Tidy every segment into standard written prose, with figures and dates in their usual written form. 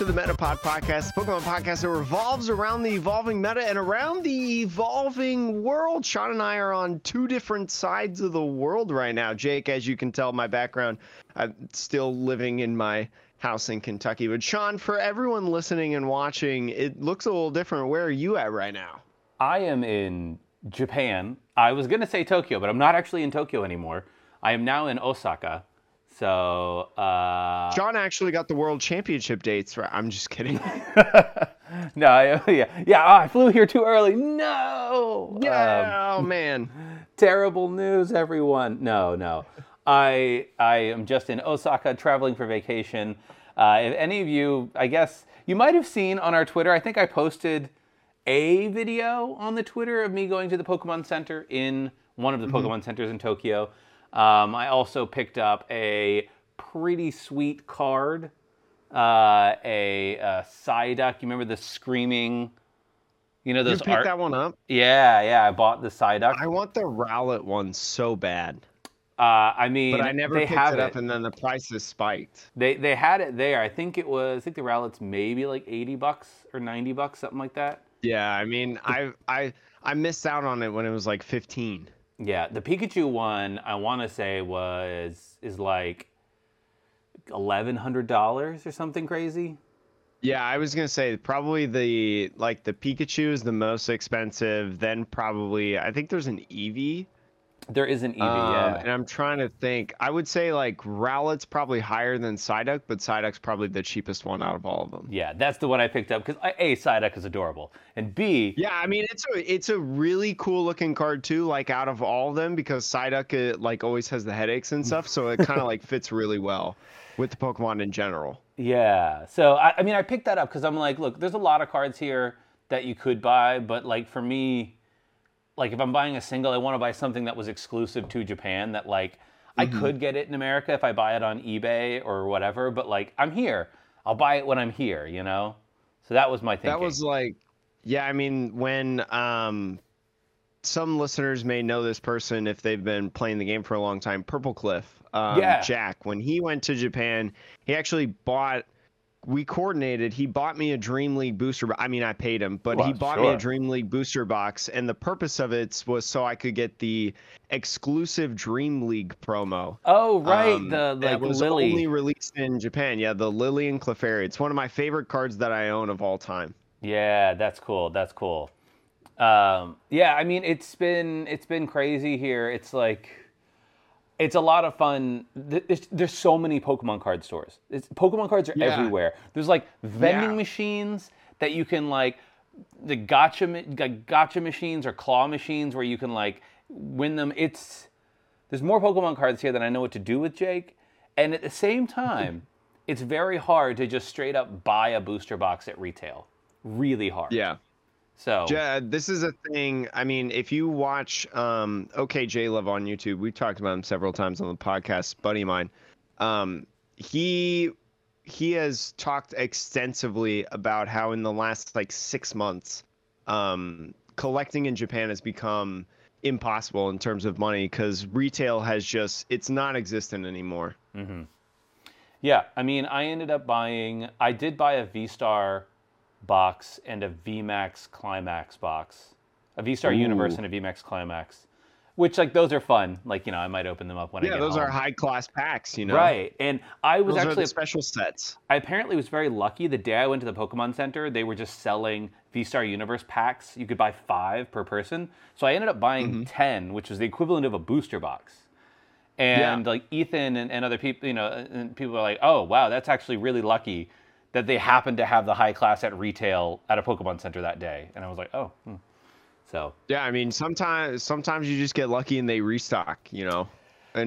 to the Meta Pod podcast, the Pokemon podcast that revolves around the evolving meta and around the evolving world. Sean and I are on two different sides of the world right now. Jake, as you can tell, my background, I'm still living in my house in Kentucky. But Sean, for everyone listening and watching, it looks a little different. Where are you at right now? I am in Japan. I was going to say Tokyo, but I'm not actually in Tokyo anymore. I am now in Osaka. So, John actually got the World Championship dates right. I'm just kidding. I flew here too early. No. Yeah, oh man. Terrible news, everyone. No. I am just in Osaka traveling for vacation. If any of you, I guess you might have seen on our Twitter, I think I posted a video on the Twitter of me going to the Pokemon Center in one of the Pokemon Centers in Tokyo. I also picked up a pretty sweet card, a Psyduck. You remember the screaming, those art? You picked that one up? Yeah, I bought the Psyduck. I want the Rowlet one so bad. But I never picked it up, and then the prices spiked. They had it there. I think the Rowlet's maybe like $80 or $90, something like that. Yeah, I missed out on it when it was like $15. Yeah, the Pikachu one, I want to say, is like $1,100 or something crazy. Yeah, I was going to say probably the Pikachu is the most expensive, then probably, I think there's an Eevee. There is an Eevee, yeah. And I'm trying to think. I would say like Rowlet's probably higher than Psyduck, but Psyduck's probably the cheapest one out of all of them. Yeah, that's the one I picked up because A, Psyduck is adorable, and B... Yeah, it's a really cool looking card too, like out of all of them, because Psyduck always has the headaches and stuff, so it kind of fits really well with the Pokemon in general. Yeah, so I picked that up because I'm like, look, there's a lot of cards here that you could buy, but for me... Like, if I'm buying a single, I want to buy something that was exclusive to Japan that, I could get it in America if I buy it on eBay or whatever. But, I'm here. I'll buy it when I'm here, So that was my thinking. That was, when some listeners may know this person if they've been playing the game for a long time, Purple Cliff, Jack. When he went to Japan, he actually bought... We coordinated. He bought me a Dream League booster. I paid him, but he bought me a Dream League booster box, and the purpose of it was so I could get the exclusive Dream League promo. Oh, right, that was Lily. Only released in Japan. Yeah, the Lily and Clefairy. It's one of my favorite cards that I own of all time. Yeah, that's cool. It's been crazy here. It's it's a lot of fun. There's so many Pokemon card stores. Pokemon cards are everywhere. There's vending machines that you can the gacha machines or claw machines where you can win them. There's more Pokemon cards here than I know what to do with, Jake. And at the same time, it's very hard to just straight up buy a booster box at retail. Really hard. Yeah. So this is a thing. If you watch OK JLove on YouTube, we've talked about him several times on the podcast, buddy of mine. He has talked extensively about how in the last 6 months, collecting in Japan has become impossible in terms of money because retail has it's non-existent anymore. Mm-hmm. Yeah, I ended up I did buy a VSTAR box and a VMAX Climax box, a VSTAR Universe and a VMAX Climax, which those are fun. I might open them up when I get those home. Are high class packs, Right, and I was actually special sets. I apparently was very lucky. The day I went to the Pokemon Center, they were just selling VSTAR Universe packs. You could buy 5 per person, so I ended up buying 10, which was the equivalent of a booster box. And Ethan and other people, and people are like, "Oh wow, that's actually really lucky." That they happened to have the high class at retail at a Pokemon Center that day. And I was like, oh. Hmm. So. Yeah, sometimes you just get lucky and they restock, in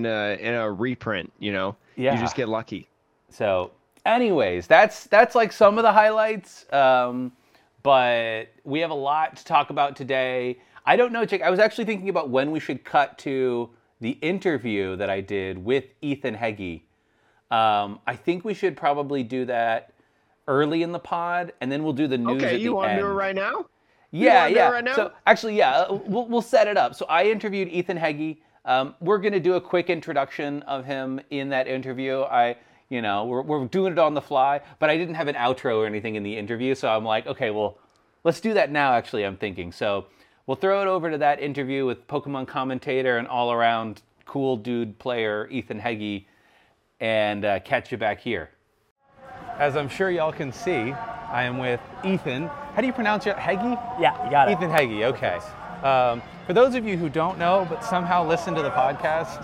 a reprint, Yeah. You just get lucky. So, anyways, that's some of the highlights. But we have a lot to talk about today. I don't know, Jake. I was actually thinking about when we should cut to the interview that I did with Ethan Hegyi. I think we should probably do that early in the pod, and then we'll do the news at the end. Okay, you want to do it right now? Yeah. Right now? So actually, we'll set it up. So I interviewed Ethan Hegyi. We're going to do a quick introduction of him in that interview. I You know, we're doing it on the fly, but I didn't have an outro or anything in the interview, so I'm like, okay, well, let's do that now, actually, I'm thinking. So we'll throw it over to that interview with Pokemon commentator and all-around cool dude player Ethan Hegyi, and catch you back here. As I'm sure y'all can see, I am with Ethan. How do you pronounce it? Hegyi? Yeah, you got it. Ethan Hegyi, okay. For those of you who don't know, but somehow listen to the podcast,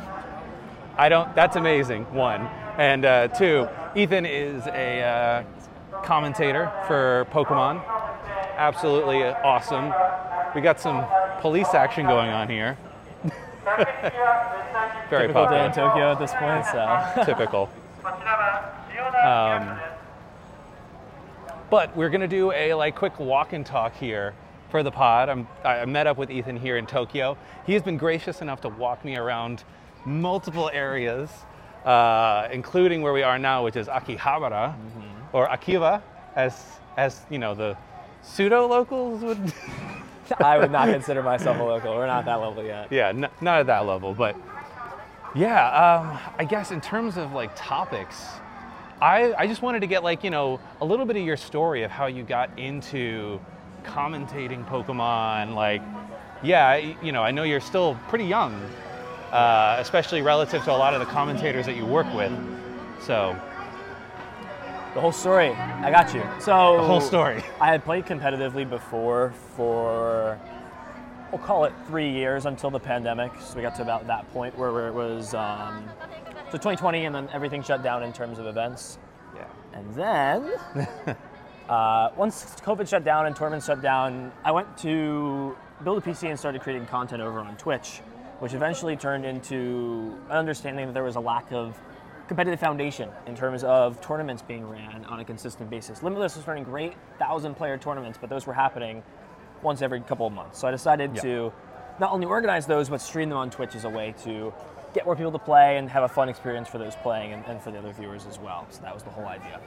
that's amazing, one. And two, Ethan is a commentator for Pokemon. Absolutely awesome. We got some police action going on here. Very typical popular. Day in Tokyo at this point, so. Typical. But we're gonna do a quick walk and talk here for the pod. I met up with Ethan here in Tokyo. He has been gracious enough to walk me around multiple areas, including where we are now, which is Akihabara, mm-hmm. or Akiba, as you know, the pseudo locals would. I would not consider myself a local. We're not that level yet. Yeah, not at that level, but yeah. I guess in terms of topics, I just wanted to get a little bit of your story of how you got into commentating Pokemon. I know you're still pretty young, especially relative to a lot of the commentators that you work with. So the whole story, I got you. So the whole story. I had played competitively before for, we'll call it 3 years until the pandemic. So we got to about that point where it was 2020, and then everything shut down in terms of events. Yeah. And then once COVID shut down and tournaments shut down, I went to build a PC and started creating content over on Twitch, which eventually turned into an understanding that there was a lack of competitive foundation in terms of tournaments being ran on a consistent basis. Limitless was running great 1,000-player tournaments, but those were happening once every couple of months. So I decided to not only organize those, but stream them on Twitch as a way to get more people to play and have a fun experience for those playing and for the other viewers as well. So that was the whole idea.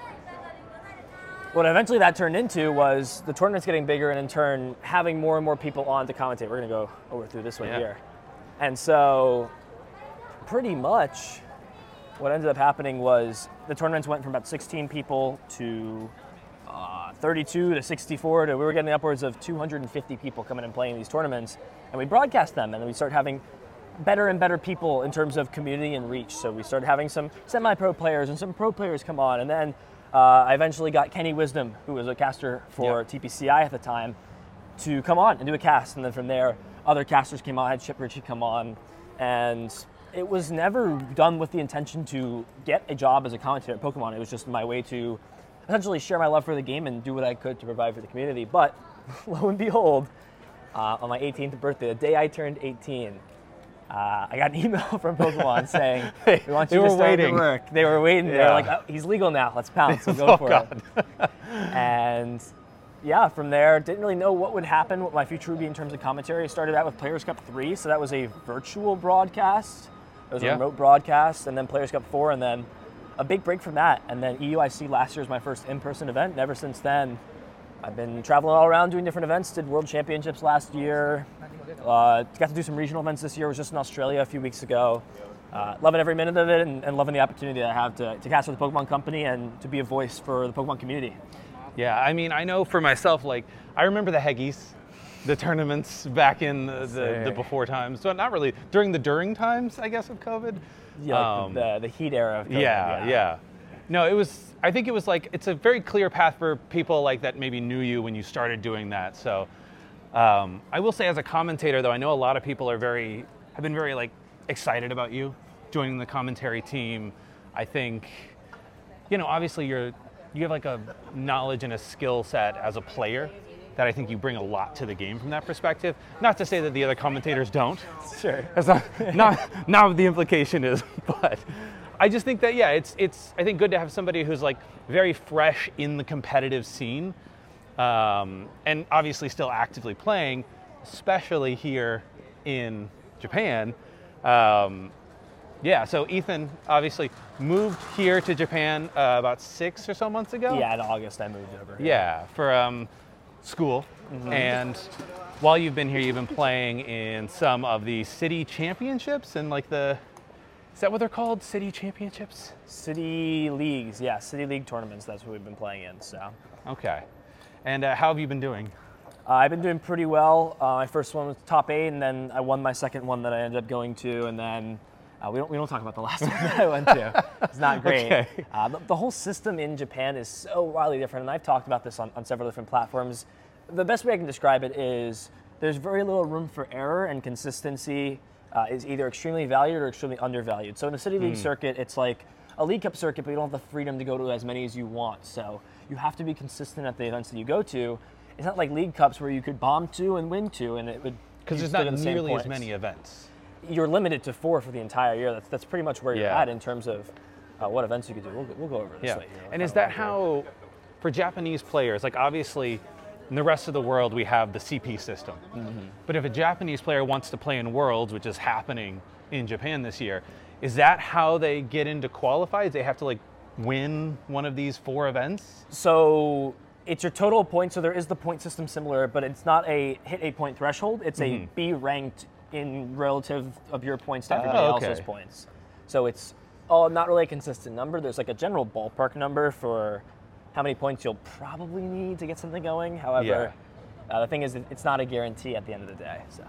What eventually that turned into was the tournaments getting bigger and in turn having more and more people on to commentate. We're going to go over through this one here. And so pretty much what ended up happening was the tournaments went from about 16 people to 32 to 64 to we were getting upwards of 250 people coming and playing these tournaments. And we broadcast them, and then we start having better and better people in terms of community and reach. So we started having some semi-pro players and some pro players come on, and then I eventually got Kenny Wisdom, who was a caster for TPCI at the time, to come on and do a cast. And then from there, other casters came on. I had Chip Ritchie come on, and it was never done with the intention to get a job as a commentator at Pokemon. It was just my way to essentially share my love for the game and do what I could to provide for the community. But lo and behold, on my 18th birthday, the day I turned 18, I got an email from Pokemon saying, we want you to start to work. They were waiting. Yeah. They were like, oh, he's legal now. Let's pounce. We'll go for it. And from there, didn't really know what would happen, what my future would be in terms of commentary. I started out with Players Cup 3, so that was a virtual broadcast. It was a remote broadcast, and then Players Cup 4, and then a big break from that. And then EUIC last year was my first in-person event. And ever since then, I've been traveling all around doing different events. Did World Championships last year. Got to do some regional events this year. I was just in Australia a few weeks ago. Loving every minute of it and loving the opportunity that I have to cast with the Pokemon Company and to be a voice for the Pokemon community. Yeah, I mean, I know for myself, I remember the Heggys, the tournaments back in the before times. So not really, during times, I guess, of COVID. Yeah, the heat era of COVID. Yeah. No, it's a very clear path for people that maybe knew you when you started doing that. So I will say as a commentator, though, I know a lot of people have been very excited about you joining the commentary team. I think, obviously you have a knowledge and a skill set as a player that I think you bring a lot to the game from that perspective. Not to say that the other commentators don't. Sure. That's not what the implication is, but I just think that it's I think good to have somebody who's very fresh in the competitive scene, and obviously still actively playing, especially here in Japan. So Ethan obviously moved here to Japan about 6 or so months ago. Yeah, in August I moved over. Yeah, for school. Mm-hmm. And while you've been here, you've been playing in some of the city championships and the Is that what they're called? City championships? City leagues, yeah. City league tournaments, that's what we've been playing in, so. Okay. And how have you been doing? I've been doing pretty well. My first one was top 8, and then I won my second one that I ended up going to, and then we don't talk about the last one that I went to. It's not great. Okay. The whole system in Japan is so wildly different, and I've talked about this on several different platforms. The best way I can describe it is there's very little room for error, and consistency is either extremely valued or extremely undervalued. So in the City League circuit, it's like a League Cup circuit, but you don't have the freedom to go to as many as you want. So you have to be consistent at the events that you go to. It's not like League Cups where you could bomb 2 and win 2 and it would... Because there's not nearly as many events. You're limited to 4 for the entire year. That's pretty much where you're at in terms of what events you could do. We'll go over this later. And is that how, for Japanese players, like obviously in the rest of the world we have the CP system. Mm-hmm. But if a Japanese player wants to play in Worlds, which is happening in Japan this year, is that how they get into qualified? They have to like win one of these 4 events? So... It's your total points, so there is the point system similar, but it's not a hit a point threshold. It's a be ranked in relative of your points to everybody else's points. So it's not really a consistent number. There's like a general ballpark number for how many points you'll probably need to get something going. However, the thing is, it's not a guarantee at the end of the day. So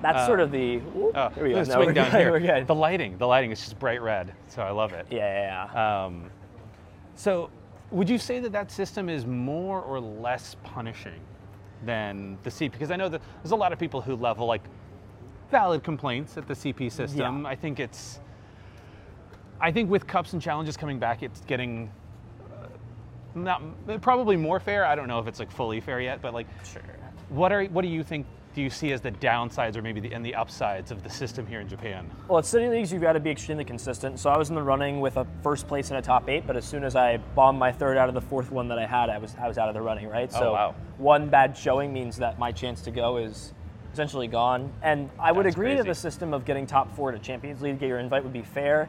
that's sort of the. Here we go. No, we're down good. Here. We're good. The lighting is just bright red, so I love it. Yeah. So. Would you say that system is more or less punishing than the CP? Because I know that there's a lot of people who level like valid complaints at the CP system. Yeah. I think with cups and challenges coming back, it's getting probably more fair. I don't know if it's like fully fair yet, but like, sure. Do you see as the downsides or maybe the upsides of the system here in Japan? Well, at City Leagues, you've got to be extremely consistent. So I was in the running with a first place in a top 8, but as soon as I bombed my third out of the fourth one that I had, I was out of the running, right? So one bad showing means that my chance to go is essentially gone. And I would agree that the system of getting top 4 to Champions League, get your invite, would be fair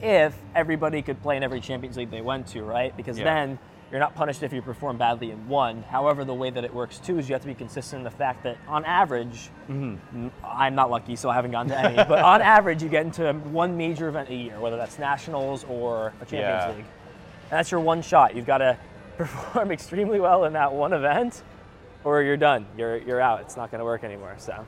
if everybody could play in every Champions League they went to, right? Because then you're not punished if you perform badly in 1. However, the way that it works too is you have to be consistent in the fact that on average, I'm not lucky, so I haven't gone to any, but on average you get into one major event a year, whether that's Nationals or a Champions League. And that's your one shot. You've got to perform extremely well in that one event or you're done, you're out. It's not gonna work anymore, so.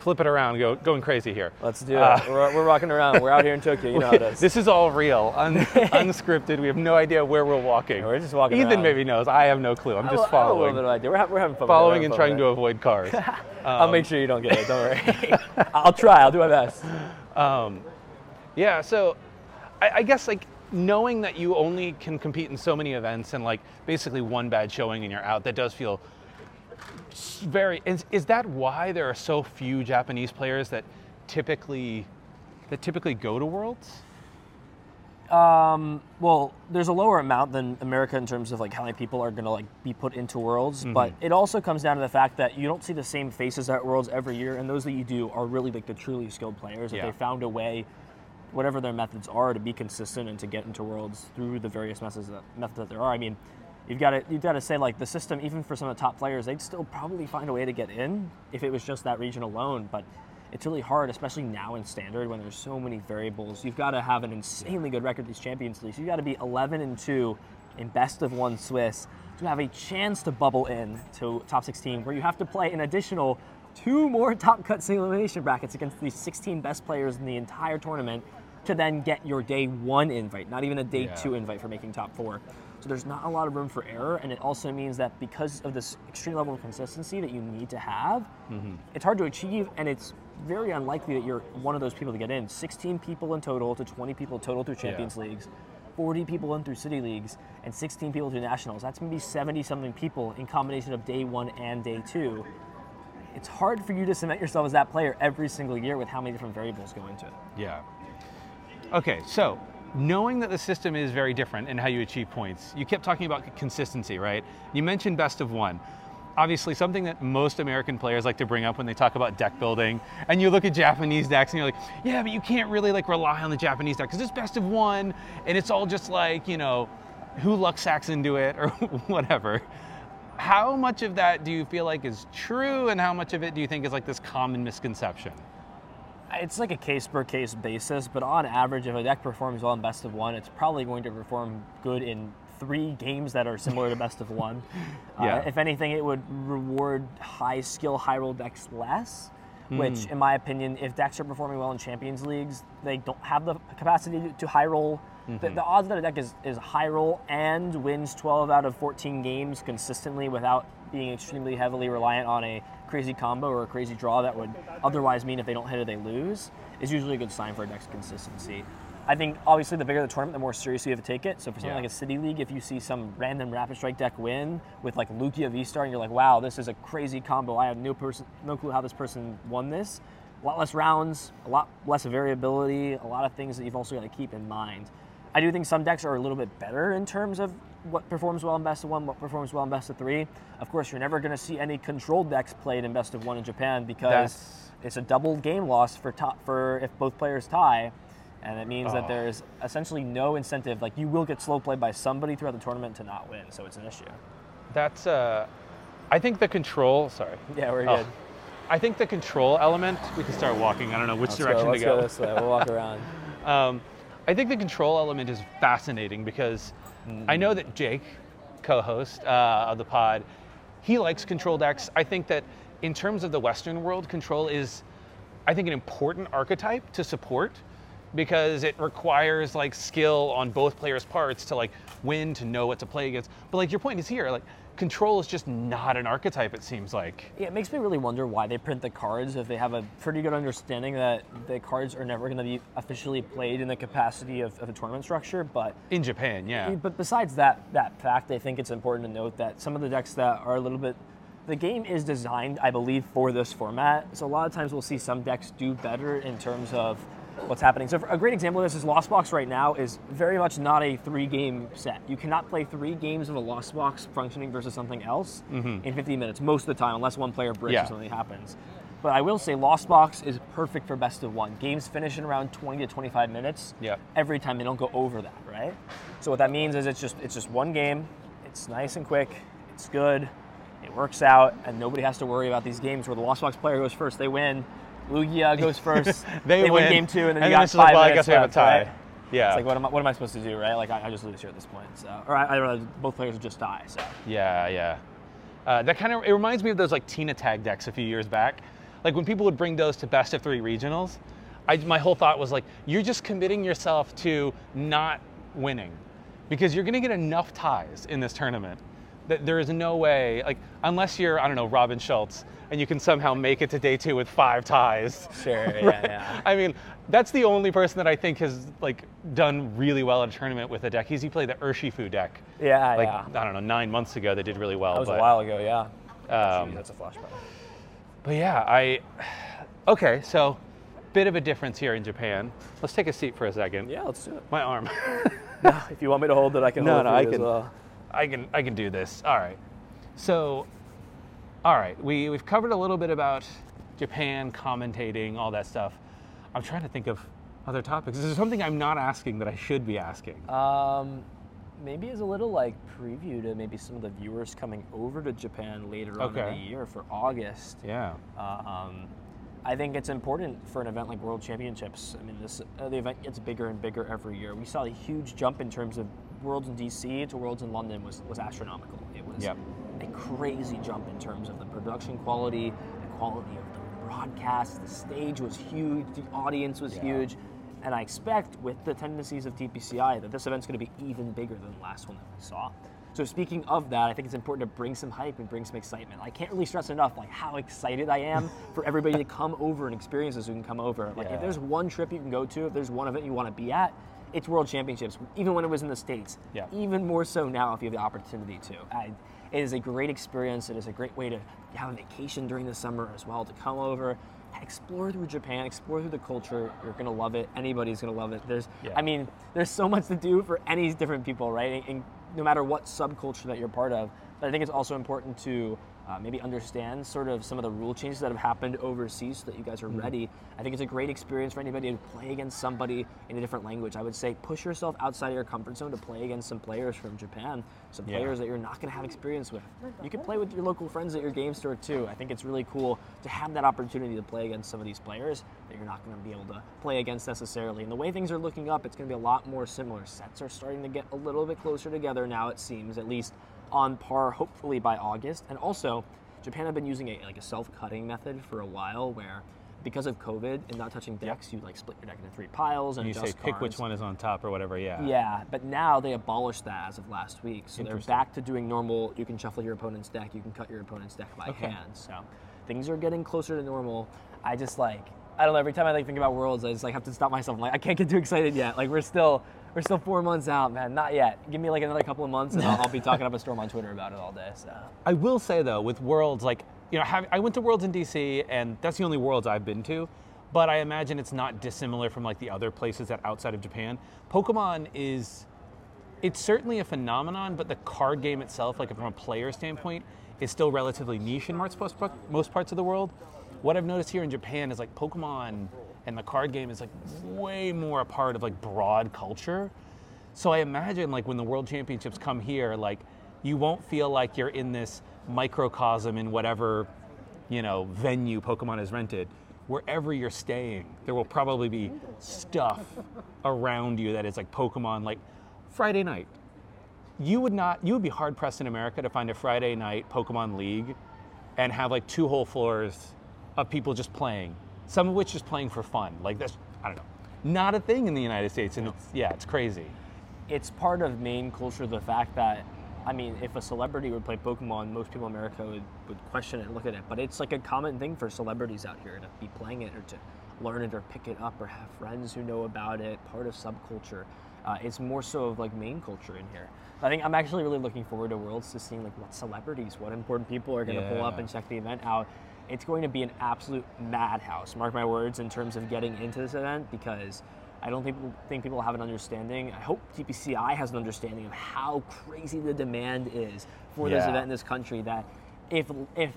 Flip it around, going crazy here. Let's do it. We're rocking around. We're out here in Tokyo. You know how it is. This is all real, unscripted. We have no idea where we're walking. We're just walking Ethan around. Maybe knows. I have no clue. I'm just following. I have a little bit of idea. We're having fun. Following and trying to avoid cars. I'll make sure you don't get it. Don't worry. I'll try. I'll do my best. So I guess like knowing that you only can compete in so many events and like basically one bad showing and you're out, that does feel... Is that why there are so few Japanese players that typically go to Worlds? Well, there's a lower amount than America in terms of like how many people are gonna like be put into Worlds, but it also comes down to the fact that you don't see the same faces at Worlds every year, and those that you do are really like the truly skilled players. If they found a way, whatever their methods are, to be consistent and to get into Worlds through the various methods that there are. I mean. You've got to say like the system, even for some of the top players, they'd still probably find a way to get in if it was just that region alone. But it's really hard, especially now in standard when there's so many variables. You've got to have an insanely good record these Champions Leagues. You've got to be 11-2 in best of one Swiss to have a chance to bubble in to top 16, where you have to play an additional 2 more top cut single elimination brackets against the 16 best players in the entire tournament to then get your day 1 invite, not even a day 2 invite for making top 4. So there's not a lot of room for error, and it also means that because of this extreme level of consistency that you need to have, it's hard to achieve, and it's very unlikely that you're one of those people to get in. 16 people in total to 20 people total through Champions Leagues, 40 people in through City Leagues, and 16 people through Nationals. That's going to be 70-something people in combination of day 1 and day 2. It's hard for you to cement yourself as that player every single year with how many different variables go into it. Yeah. Okay, so... Knowing that the system is very different in how you achieve points, you kept talking about consistency, right? You mentioned best of one. Obviously, something that most American players like to bring up when they talk about deck building, and you look at Japanese decks and you're like, yeah, but you can't really like rely on the Japanese deck because it's best of one and it's all just like, you know, who luck sacks into it or whatever. How much of that do you feel like is true and how much of it do you think is like this common misconception? It's like a case-per-case basis, but on average, if a deck performs well in best of one, it's probably going to perform good in three games that are similar to best of one. Yeah. If anything, it would reward high-skill, high-roll decks less, which, in my opinion, if decks are performing well in Champions Leagues, they don't have the capacity to high-roll. The odds that a deck is high-roll and wins 12 out of 14 games consistently without being extremely heavily reliant on a crazy combo or a crazy draw that would otherwise mean if they don't hit it they lose is usually a good sign for a deck's consistency. I think obviously the bigger the tournament, the more seriously you have to take it. So for something like a City League, if you see some random Rapid Strike deck win with like Lugia VSTAR and you're like, wow, this is a crazy combo. I have no clue how this person won this. A lot less rounds, a lot less variability, a lot of things that you've also got to keep in mind. I do think some decks are a little bit better in terms of what performs well in best of one, what performs well in best of three. Of course, you're never going to see any controlled decks played in best of one in Japan because it's a double game loss for if both players tie, and it means that there's essentially no incentive. Like you will get slow played by somebody throughout the tournament to not win, so it's an issue. That's I think the control. Yeah, we're good. I think the control element. We can start walking. I don't know which direction to go. Let's go this way. We'll walk around. I think the control element is fascinating because I know that Jake, co-host of the pod, he likes control decks. I think that in terms of the Western world, control is, I think, an important archetype to support because it requires like skill on both players' parts to like win, to know what to play against. But like your point is here, like control is just not an archetype, it seems like. Yeah, it makes me really wonder why they print the cards if they have a pretty good understanding that the cards are never going to be officially played in the capacity of the tournament structure. But in Japan, yeah. But besides that fact, I think it's important to note that some of the decks that are a little bit... The game is designed, I believe, for this format. So a lot of times we'll see some decks do better in terms of what's happening. So for a great example of this is Lost Box right now is very much not a three-game set. You cannot play three games of a Lost Box functioning versus something else in 15 minutes most of the time, unless one player breaks or something happens. But I will say Lost Box is perfect for best of one. Games finish in around 20 to 25 minutes every time. They don't go over that, right? So what that means is it's just one game. It's nice and quick. It's good. It works out, and nobody has to worry about these games where the Lost Box player goes first, they win. Lugia goes first. they win game two, and then you got 5 minutes I guess we have a tie. Right? Yeah. It's like, what am I supposed to do, right? Like, I just lose here at this point. So, or I realize both players would just die. So. Yeah. That kind of it reminds me of those like Tina Tag decks a few years back. Like when people would bring those to best of three regionals, my whole thought was like, you're just committing yourself to not winning, because you're going to get enough ties in this tournament that there is no way, like unless you're, I don't know, Robin Schultz, and you can somehow make it to day two with 5 ties. Sure, right? Yeah. I mean, that's the only person that I think has like done really well at a tournament with a deck. He played the Urshifu deck. Yeah, like, I don't know, 9 months ago they did really well. That was a while ago, yeah. Jeez, that's a flashback. But yeah, okay, so bit of a difference here in Japan. Let's take a seat for a second. Yeah, let's do it. My arm. No, if you want me to hold it, I can hold it as well. I can do this. All right. So, we've covered a little bit about Japan, commentating, all that stuff. I'm trying to think of other topics. Is there something I'm not asking that I should be asking? Maybe as a little like preview to maybe some of the viewers coming over to Japan later on in the year for August. Yeah. I think it's important for an event like World Championships. I mean, the event gets bigger and bigger every year. We saw a huge jump in terms of Worlds in DC to Worlds in London was astronomical. It was a crazy jump in terms of the production quality, the quality of the broadcast. The stage was huge. The audience was huge. And I expect with the tendencies of TPCI that this event's going to be even bigger than the last one that we saw. So speaking of that, I think it's important to bring some hype and bring some excitement. I can't really stress enough like how excited I am for everybody to come over and experience this who can come over. Like if there's one trip you can go to, if there's one event you want to be at, it's World Championships, even when it was in the States. Yeah. Even more so now if you have the opportunity to. It is a great experience. It is a great way to have a vacation during the summer as well, to come over, explore through Japan, explore through the culture. You're going to love it. Anybody's going to love it. There's so much to do for any different people, right? And no matter what subculture that you're part of, But I think it's also important to maybe understand sort of some of the rule changes that have happened overseas so that you guys are ready. I think it's a great experience for anybody to play against somebody in a different language. I would say push yourself outside of your comfort zone to play against some players from Japan, some players that you're not going to have experience with. You can play with your local friends at your game store too. I think it's really cool to have that opportunity to play against some of these players that you're not going to be able to play against necessarily. And the way things are looking up, it's going to be a lot more similar. Sets are starting to get a little bit closer together now, it seems, at least on par, hopefully by August. And also, Japan have been using a self-cutting method for a while where, because of COVID and not touching decks, you split your deck into three piles and adjust cards. You say pick which one is on top or whatever, Yeah, but now they abolished that as of last week. So they're back to doing normal, you can shuffle your opponent's deck, you can cut your opponent's deck by hand. So things are getting closer to normal. I just I don't know, every time I think about Worlds, I just have to stop myself. I'm I can't get too excited yet. We're still 4 months out, man. Not yet. Give me another couple of months, and I'll be talking up a storm on Twitter about it all day. So I will say though, with Worlds, I went to Worlds in DC, and that's the only Worlds I've been to. But I imagine it's not dissimilar from the other places that outside of Japan. Pokemon it's certainly a phenomenon, but the card game itself, from a player standpoint, is still relatively niche in most parts of the world. What I've noticed here in Japan is Pokemon and the card game is way more a part of broad culture. So I imagine when the World Championships come here, you won't feel like you're in this microcosm in whatever, venue Pokemon is rented. Wherever you're staying, there will probably be stuff around you that is Pokemon, Friday night. You would be hard pressed in America to find a Friday night Pokemon League and have two whole floors of people just playing. Some of which is playing for fun. That's, I don't know, not a thing in the United States, and it's crazy. It's part of main culture, the fact that, if a celebrity would play Pokemon, most people in America would question it and look at it, but it's a common thing for celebrities out here to be playing it or to learn it or pick it up or have friends who know about it, part of subculture. It's more so of main culture in here. I think I'm actually really looking forward to Worlds, to seeing what celebrities, what important people are going to pull up and check the event out. It's going to be an absolute madhouse, mark my words, in terms of getting into this event, because I don't think people have an understanding. I hope TPCI has an understanding of how crazy the demand is for this event in this country, that if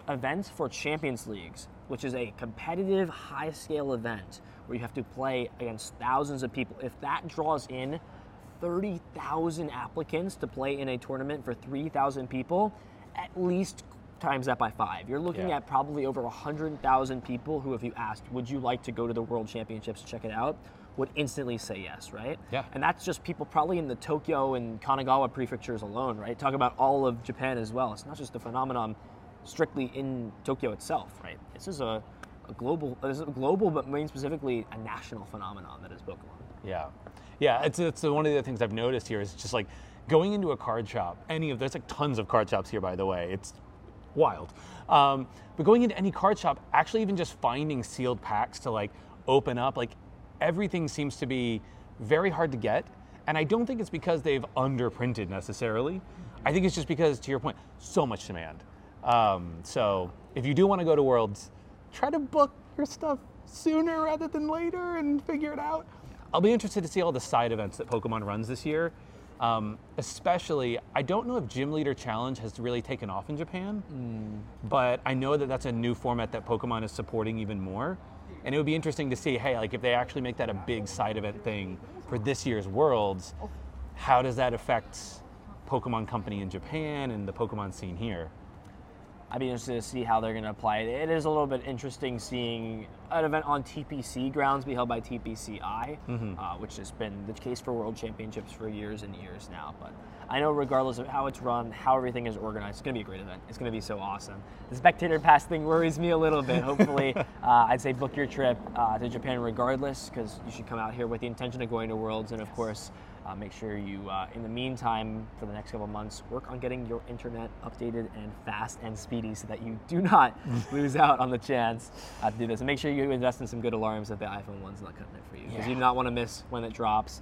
events for Champions Leagues, which is a competitive, high-scale event where you have to play against thousands of people, if that draws in 30,000 applicants to play in a tournament for 3,000 people, at least times that by 5. You're looking at probably over 100,000 people who, if you asked, would you like to go to the World Championships to check it out, would instantly say yes, right? Yeah. And that's just people probably in the Tokyo and Kanagawa prefectures alone, right? Talk about all of Japan as well. It's not just a phenomenon strictly in Tokyo itself, right? This is a global, but main specifically a national phenomenon that is Pokemon. Yeah. Yeah, it's one of the things I've noticed here is just going into a card shop, there's tons of card shops here, by the way. It's wild. But going into any card shop, actually even just finding sealed packs to open up, everything seems to be very hard to get. And I don't think it's because they've underprinted necessarily. I think it's just because, to your point, so much demand. So if you do want to go to Worlds, try to book your stuff sooner rather than later and figure it out. I'll be interested to see all the side events that Pokemon runs this year. Especially, I don't know if Gym Leader Challenge has really taken off in Japan, but I know that that's a new format that Pokemon is supporting even more. And it would be interesting to see, if they actually make that a big side event thing for this year's Worlds, how does that affect Pokemon Company in Japan and the Pokemon scene here? I'd be interested to see how they're going to apply it. It is a little bit interesting seeing an event on TPC grounds be held by TPCI, which has been the case for World Championships for years and years now. But I know regardless of how it's run, how everything is organized, it's going to be a great event. It's going to be so awesome. The spectator pass thing worries me a little bit. Hopefully, I'd say book your trip to Japan regardless, because you should come out here with the intention of going to Worlds. And, of course, make sure you, in the meantime, for the next couple of months, work on getting your internet updated and fast and speedy so that you do not lose out on the chance to do this. And make sure you invest in some good alarms that the iPhone 1's not cutting it for you, because you do not want to miss when it drops.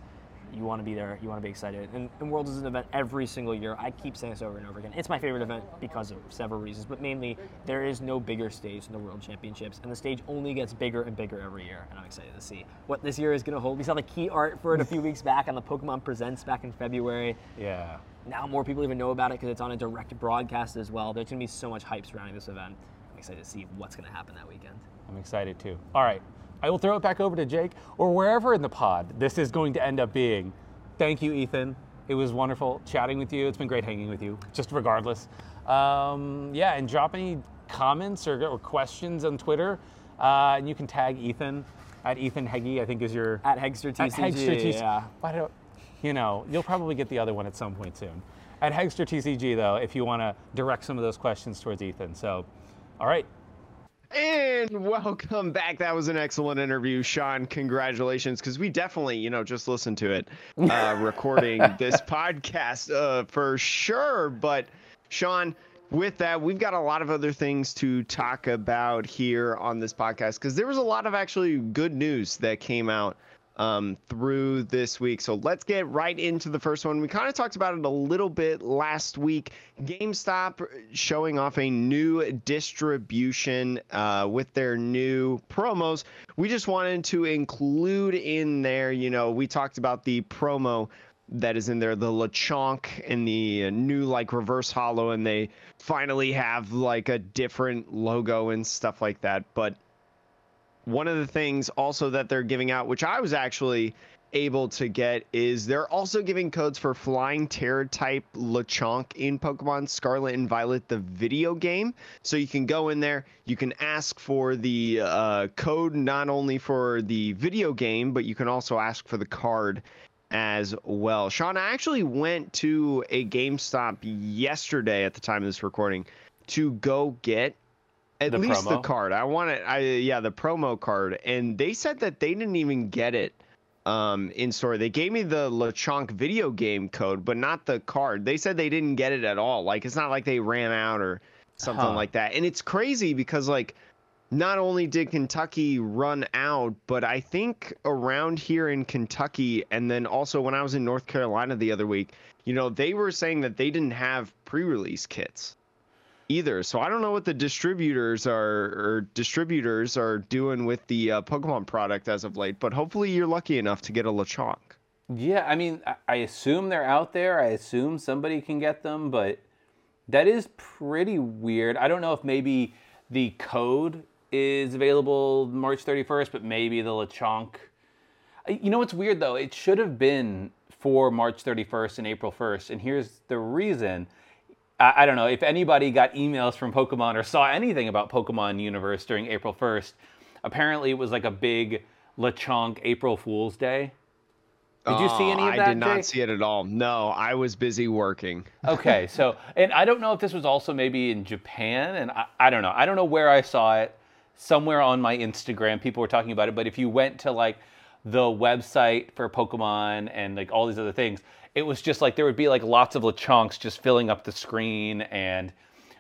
You want to be there. You want to be excited. And Worlds is an event every single year. I keep saying this over and over again. It's my favorite event because of several reasons, but mainly there is no bigger stage than the World Championships, and the stage only gets bigger and bigger every year, and I'm excited to see what this year is going to hold. We saw the key art for it a few weeks back on the Pokemon Presents back in February. Yeah. now more people even know about it because it's on a direct broadcast as well. There's going to be so much hype surrounding this event. I'm excited to see what's going to happen that weekend. I'm excited too. All right. I will throw it back over to Jake or wherever in the pod this is going to end up being. Thank you, Ethan. It was wonderful chatting with you. It's been great hanging with you, just regardless. Yeah, and drop any comments or questions on Twitter. And you can tag Ethan at Ethan Hegyi, I think is your... At HegsterTCG, yeah. Why don't, you know, you'll probably get the other one at some point soon. At HegsterTCG, though, if you want to direct some of those questions towards Ethan. So, all right. And welcome back. That was an excellent interview, Sean. Congratulations, because we definitely, you know, just listened to it recording this podcast for sure. But Sean, with that, we've got a lot of other things to talk about here on this podcast, because there was a lot of actually good news that came out through this week. So let's get right into the first one. We kind of talked about it a little bit last week. GameStop showing off a new distribution with their new promos. We just wanted to include in there, you know, we talked about the promo that is in there, the Lechonk and the new like reverse holo, and they finally have like a different logo and stuff like that. But one of the things also that they're giving out, which I was actually able to get, is they're also giving codes for Flying Terror type Lechonk in Pokemon Scarlet and Violet, the video game. So you can go in there, you can ask for the code not only for the video game, but you can also ask for the card as well. Sean, I actually went to a GameStop yesterday at the time of this recording to go get the card. I want it. The promo card. And they said that they didn't even get it in store. They gave me the Lechonk video game code, but not the card. They said they didn't get it at all. Like, it's not like they ran out or something like that. And it's crazy because, like, not only did Kentucky run out, but I think around here in Kentucky, and then also when I was in North Carolina the other week, you know, they were saying that they didn't have pre-release kits either. So I don't know what the distributors are doing with the Pokemon product as of late, but hopefully you're lucky enough to get a Lechonk. Yeah, I mean, I assume they're out there. I assume somebody can get them, but that is pretty weird. I don't know if maybe the code is available March 31st, but maybe the Lechonk. You know what's weird, though? It should have been for March 31st and April 1st, and here's the reason. I don't know if anybody got emails from Pokemon or saw anything about Pokemon Universe during April 1st. Apparently, it was like a big Lechonk April Fool's Day. Did you see any of that, I did not, Jake? See it at all. No, I was busy working. Okay, so, and I don't know if this was also maybe in Japan, and I don't know. I don't know where I saw it. Somewhere on my Instagram, people were talking about it, but if you went to, like, the website for Pokemon and, like, all these other things, it was just like there would be like lots of Lechonks just filling up the screen, and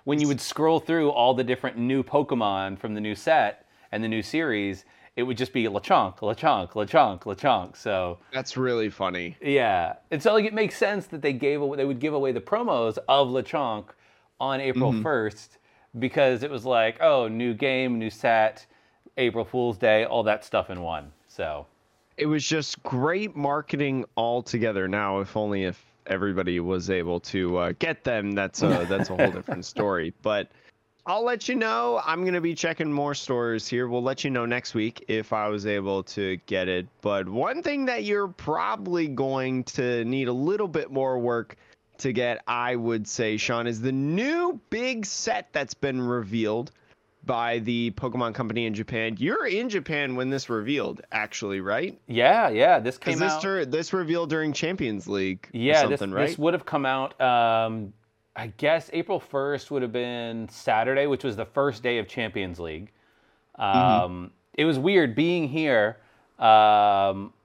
when you would scroll through all the different new Pokemon from the new set and the new series, it would just be Lechonk, Lechonk, Lechonk, Lechonk. So that's really funny. Yeah, and so like it makes sense that they would give away the promos of Lechonk on April 1st, because it was like, oh, new game, new set, April Fool's Day, all that stuff in one. So it was just great marketing altogether. Now, if everybody was able to get them, that's a whole different story. But I'll let you know. I'm going to be checking more stores here. We'll let you know next week if I was able to get it. But one thing that you're probably going to need a little bit more work to get, I would say, Sean, is the new big set that's been revealed by the Pokemon Company in Japan. You're in Japan when this revealed, actually, right? Yeah. This came out. This revealed during Champions League. Yeah, or something, right? This would have come out. I guess April 1st would have been Saturday, which was the first day of Champions League. It was weird being here. One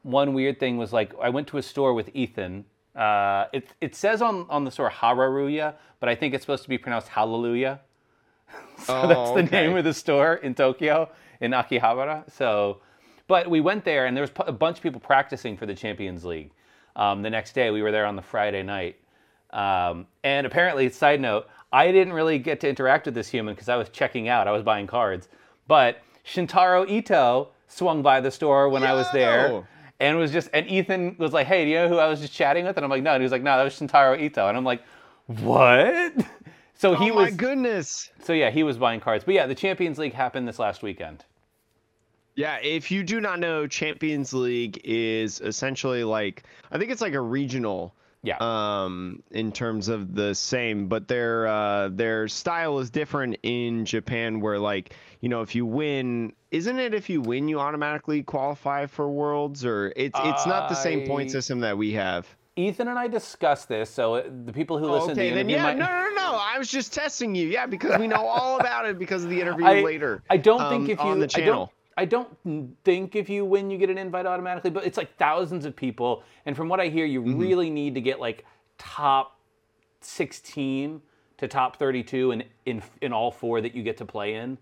weird thing was, like, I went to a store with Ethan. It says on the store Hararuya, but I think it's supposed to be pronounced Hallelujah. So that's the name of the store in Tokyo, in Akihabara. So, but we went there, and there was a bunch of people practicing for the Champions League. The next day, we were there on the Friday night. And apparently, side note, I didn't really get to interact with this human because I was checking out. I was buying cards. But Shintaro Ito swung by the store when I was there. And it was just, and Ethan was like, hey, do you know who I was just chatting with? And I'm like, no. And he was like, no, that was Shintaro Ito. And I'm like, what? So he was. Oh my goodness. So yeah, he was buying cards. But yeah, the Champions League happened this last weekend. Yeah, if you do not know, Champions League is essentially like, I think it's like a regional. Yeah. In terms of the same, but their style is different in Japan, where like, you know, if you win, isn't it? If you win, you automatically qualify for Worlds, or it's not the same point system that we have. Ethan and I discussed this, so the people who listen to the interview might... No. I was just testing you, yeah, because we know all about it because of the interview later. I don't think if you on the channel. I don't think if you win, you get an invite automatically, but it's like thousands of people. And from what I hear, you really need to get like top 16 to top 32 in all four that you get to play in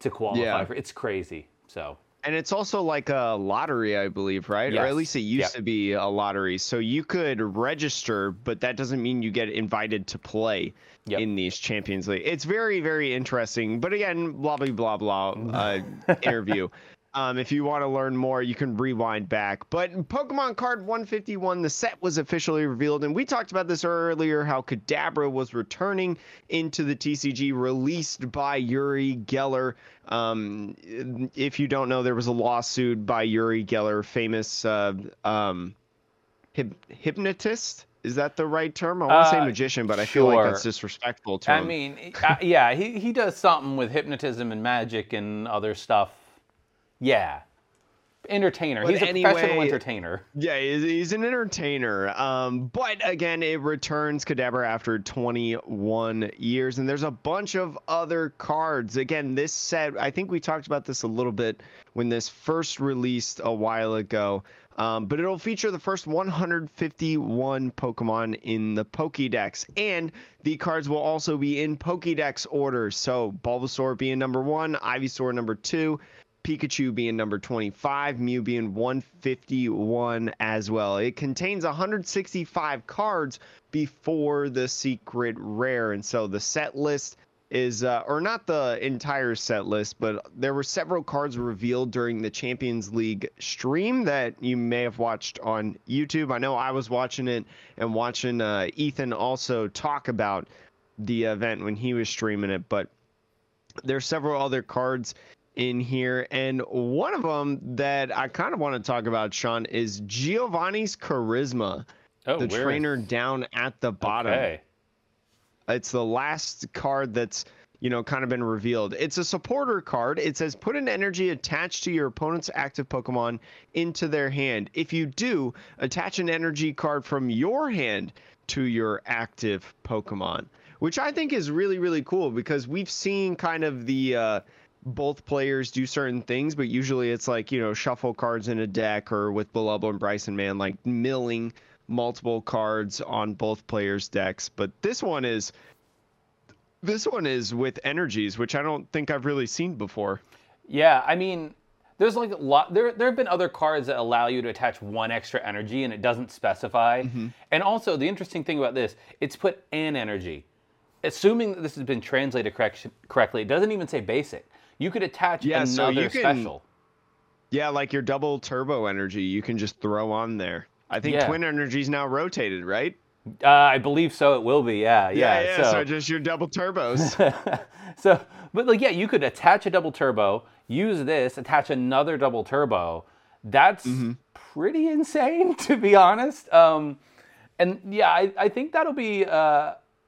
to qualify for. It's crazy. So. And it's also like a lottery, I believe, right? Yes. Or at least it used to be a lottery. So you could register, but that doesn't mean you get invited to play in these Champions League. It's very, very interesting. But again, blah, blah, blah, blah interview. If you want to learn more, you can rewind back. But Pokemon Card 151, the set was officially revealed. And we talked about this earlier, how Kadabra was returning into the TCG, released by Yuri Geller. If you don't know, there was a lawsuit by Yuri Geller, famous hypnotist. Is that the right term? I want to say magician, but I feel like that's disrespectful to him. I mean, yeah, he does something with hypnotism and magic and other stuff. Yeah. Entertainer. But he's a professional entertainer. Yeah, he's an entertainer. But again, it returns Kadabra after 21 years. And there's a bunch of other cards. Again, this set, I think we talked about this a little bit when this first released a while ago. But it'll feature the first 151 Pokemon in the Pokédex. And the cards will also be in Pokédex order. So Bulbasaur being number 1, Ivysaur number 2. Pikachu being number 25, Mew being 151 as well. It contains 165 cards before the secret rare. And so the set list is, or not the entire set list, but there were several cards revealed during the Champions League stream that you may have watched on YouTube. I know I was watching it and watching Ethan also talk about the event when he was streaming it. But there are several other cards in here, and one of them that I kind of want to talk about, Sean, is Giovanni's Charisma, the trainer down at the bottom. Okay. It's the last card that's, you know, kind of been revealed. It's a supporter card. It says put an energy attached to your opponent's active Pokemon into their hand. If you do, attach an energy card from your hand to your active Pokemon, which I think is really, really cool, because we've seen kind of the both players do certain things, but usually it's like, you know, shuffle cards in a deck, or with Bulubble and Bryson Man, like milling multiple cards on both players' decks. But this one is with energies, which I don't think I've really seen before. Yeah, I mean, there's like a lot. There have been other cards that allow you to attach one extra energy, and it doesn't specify. Mm-hmm. And also, the interesting thing about this, it's put an energy. Assuming that this has been translated correctly, it doesn't even say basic. You could attach another special. Yeah, like your double turbo energy, you can just throw on there. I think Twin Energy's now rotated, right? I believe so. It will be, yeah. So just your double turbos. So, but like, yeah, you could attach a double turbo, use this, attach another double turbo. That's pretty insane, to be honest. And yeah, I think that'll be.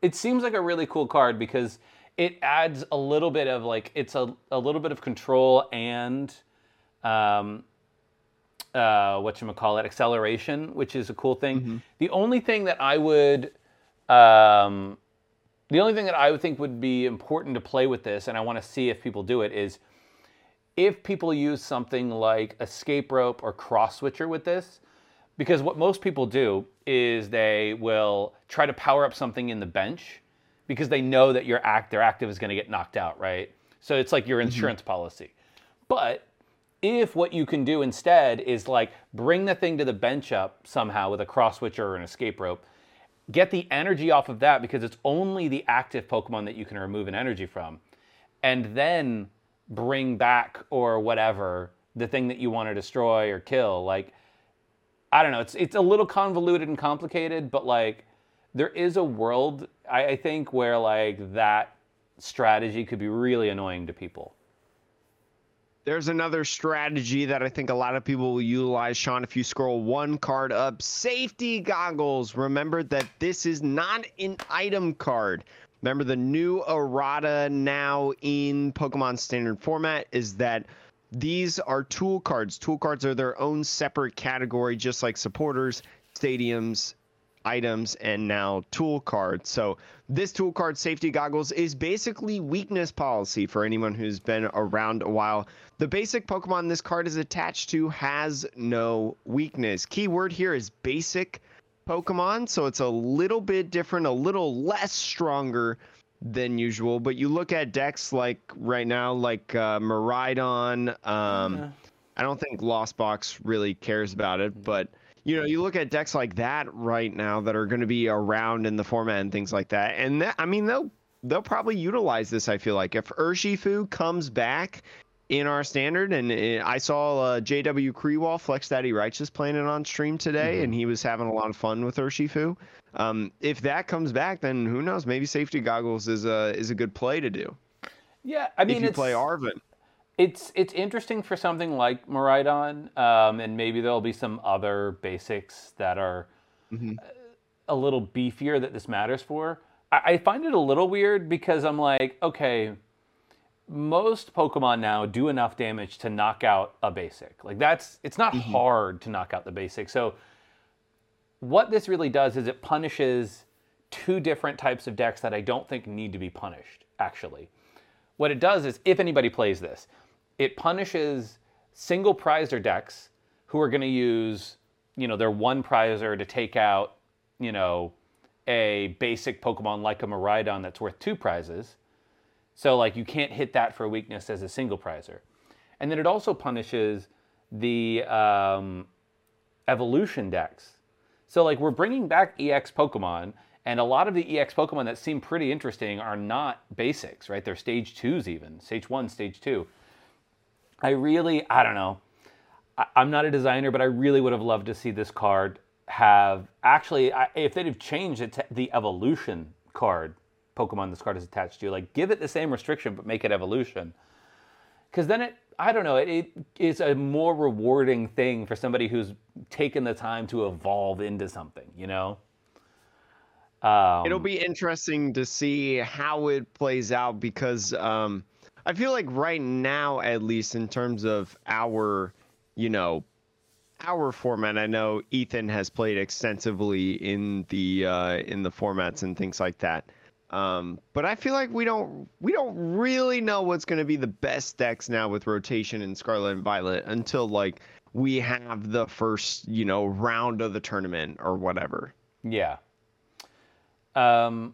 It seems like a really cool card, because it adds a little bit of, like, it's a little bit of control and acceleration, which is a cool thing. Mm-hmm. The only thing that I would think would be important to play with this, and I want to see if people do it, is if people use something like Escape Rope or Cross Switcher with this, because what most people do is they will try to power up something in the bench, because they know that their active is going to get knocked out, right? So it's like your insurance policy. But if what you can do instead is like bring the thing to the bench up somehow with a Cross Switcher or an Escape Rope, get the energy off of that, because it's only the active Pokemon that you can remove an energy from, and then bring back or whatever the thing that you want to destroy or kill. Like I don't know. It's a little convoluted and complicated, but like there is a world I think where like that strategy could be really annoying to people. There's another strategy that I think a lot of people will utilize, Sean. If you scroll one card up, safety goggles. Remember that this is not an item card. Remember the new errata now in Pokemon Standard format is that these are tool cards. Tool cards are their own separate category, just like supporters, stadiums, items, and now tool cards. So this tool card, safety goggles, is basically weakness policy for anyone who's been around a while. The basic Pokemon this card is attached to has no weakness. Keyword here is basic Pokemon, so it's a little bit different, a little less stronger than usual. But you look at decks like right now, like Miraidon. I don't think Lost Box really cares about it, but you know, you look at decks like that right now that are going to be around in the format and things like that. And that, I mean, they'll probably utilize this. I feel like if Urshifu comes back in our standard, and I saw JW Creewall Flex Daddy Righteous playing it on stream today, and he was having a lot of fun with Urshifu. If that comes back, then who knows? Maybe safety goggles is a good play to do. Yeah, I mean, if you play Arven. It's interesting for something like Miraidon, and maybe there'll be some other basics that are a little beefier that this matters for. I find it a little weird because I'm like, okay, most Pokemon now do enough damage to knock out a basic. Like it's not hard to knock out the basic. So what this really does is it punishes two different types of decks that I don't think need to be punished, actually. What it does is, if anybody plays this, it punishes single prizer decks who are going to use, you know, their one prizer to take out, you know, a basic Pokemon like a Miraidon that's worth two prizes. So like you can't hit that for weakness as a single prizer. And then it also punishes the evolution decks. So like we're bringing back EX Pokemon, and a lot of the EX Pokemon that seem pretty interesting are not basics, right? They're stage twos even, stage one, stage two. I don't know. I'm not a designer, but I really would have loved to see this card have, if they'd have changed it to the evolution card, Pokemon this card is attached to, like give it the same restriction, but make it evolution. Because then it is a more rewarding thing for somebody who's taken the time to evolve into something, you know? It'll be interesting to see how it plays out because I feel like right now, at least in terms of our format, I know Ethan has played extensively in the formats and things like that. But I feel like we don't really know what's going to be the best decks now with rotation in Scarlet and Violet until like we have the first round of the tournament or whatever. Yeah. I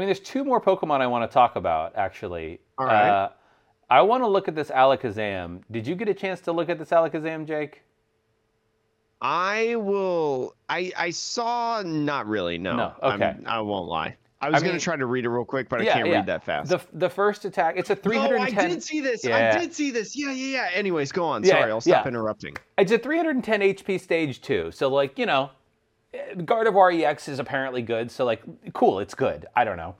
mean, there's two more Pokemon I want to talk about, actually. All right. I want to look at this Alakazam. Did you get a chance to look at this Alakazam, Jake? I will. I saw. Not really. No. Okay. I won't lie. I was going to try to read it real quick, but I can't read that fast. The first attack. It's a 310. No, I did see this. Yeah. Yeah. Anyways, go on. Sorry, I'll stop interrupting. It's a 310 HP stage 2. So, like, Gardevoir EX is apparently good, so like, cool, it's good. I don't know.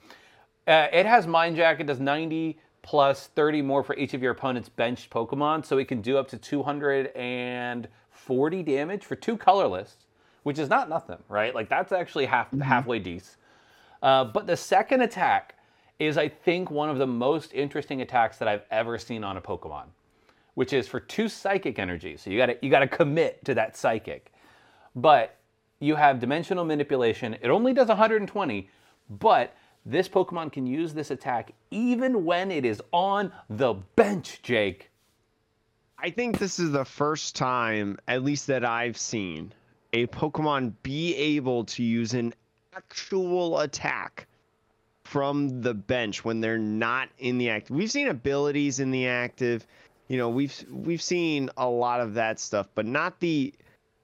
It has Mind Jack. It does 90 plus 30 more for each of your opponent's benched Pokemon, so it can do up to 240 damage for two colorless, which is not nothing, right? Like, that's actually halfway decent. But the second attack is, I think, one of the most interesting attacks that I've ever seen on a Pokemon, which is for two Psychic energy, so you gotta commit to that Psychic. But you have Dimensional Manipulation. It only does 120, but this Pokemon can use this attack even when it is on the bench, Jake. I think this is the first time, at least that I've seen, a Pokemon be able to use an actual attack from the bench when they're not in the active. We've seen abilities in the active. We've seen a lot of that stuff, but not the